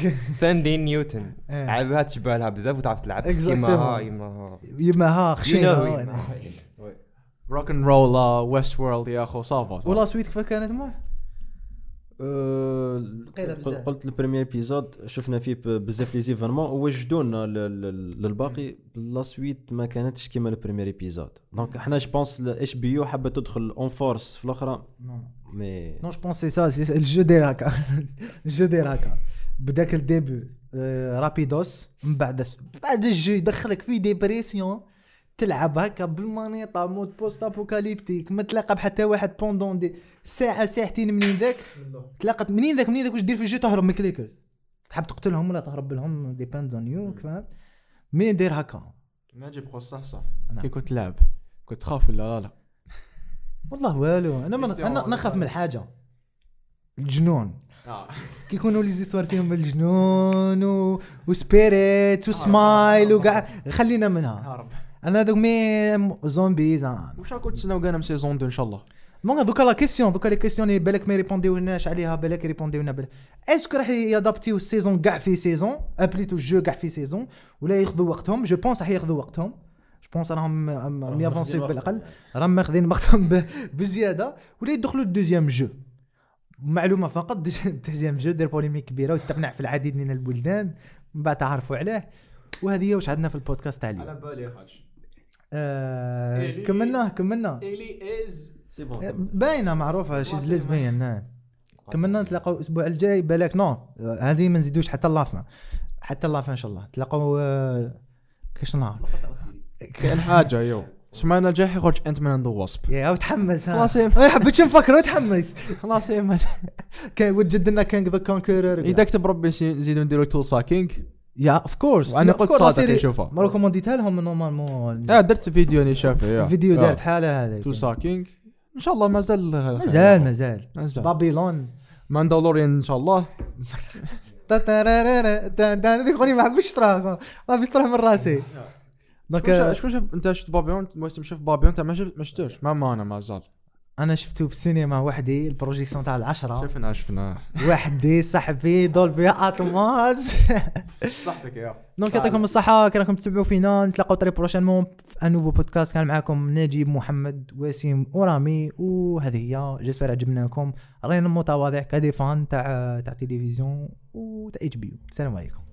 ثاندي نيوتن عبها تشبه لها بزاف وتعرف تلعب كيما ها خشينا روك اند رول ويست وورلد يا اخو صافا ولا سويت كيف كانت معه قلت البريمير ايبيزود شفنا فيه بزاف لي زيفيرمون ووجدونا للباقي لا سويت ما كانتش كيما البريمير ايبيزود دونك حنا جو بونس الاش بي يو حابه تدخل اون فورس في الاخرى مي نو جو بونس سي سا الجو ديراكا بداك الديبو رابيدوس من بعد الجو يدخلك في ديبريسيون تلعب هكا بالمانيطا مود بوست ابوكاليبتيك ما تلاقى بحتى واحد بوندون دي ساعه ساعتين منين ذاك تلاقت منين ذاك واش دير في الجو تهرب من الكليكرز تحب تقتلهم ولا تهرب لهم ديباند اون يو فاهم مين دير هكا نجيب قصه صح كي كنت لعب كنت خاف ولا لا والله والو انا نخاف من الحاجه الجنون كيكونوا لي زيستوار فيهم الجنون وسبيريت وسمايل وكاع خلينا منها انا دوك مي زومبيز واش راكم تسناو كاع من سيزون 2 ان شاء الله مونغا دوكا لا كيسيون دوكا لي كيسيون بالك ما يريبونديوناش عليها بالك يريبونديونا بالك اسكو راح يادابتيو السيزون كاع في سيزون ابليتو الجو كاع في سيزون ولا ياخذوا وقتهم جو بونس راح ياخذوا وقتهم جو بونس راهم ميافونسي بالاقل راهم ماخذين وقتهم بزياده ولا يدخلوا الدوزيام جو معلومه فقط الدوزيام جو دير بوليميك كبيره وتقنع في العديد من البلدان من بعد تعرفوا عليه وهذه هي واش عندنا في البودكاست تاع اليوم على بالي يا خالد كملنا إلي إز باينة معروفة شيز ليزبيان نعم كملنا نتلاقوا الأسبوع الجاي بالك نو هذه ما نزيدوش حتى اللافة إن شاء الله تلاقوا كيش نعرف كأن حاجة يو سمعنا الجاي حيخرج أنت من عند الوصف يا وتحمس خلاص يا حبيتش نفكر وتحمس خلاص يا كان وجدنا كينغ ذا كونكرر إذا كتب ربي نزيدو نديرو تولسا كينغ يا اوف كورس وانا قلت صادق نشوفها ما ريكومونديتها لهم نورمالمون درت فيديو ني شافه فيديو دارت حاله هذا تو ساكينج ان شاء الله مازال بابلون ماندالوريان ان شاء الله تتررر دان دي غني ما حبش تراه ما بيسترح من راسي دونك شوف انت شفت بابلون موسم شوف بابلون انت ما شفتوش ما انا مازال انا شفته في السينما وحدي البروجيكسيون تاع العشرة شفنا وحدي صاحبي دولبي اتماس صحتك يا اخي دونك يعطيكم الصحه كراكم تتبعوا فينا نتلاقاو طري بروشينمون في ان نوفو بودكاست كان معاكم نجيب محمد وسيم اورامي وهذه هي جيسبر عجبناكم رانا متواضع كدي فان تاع تلفزيون وتاع اتش بي السلام عليكم.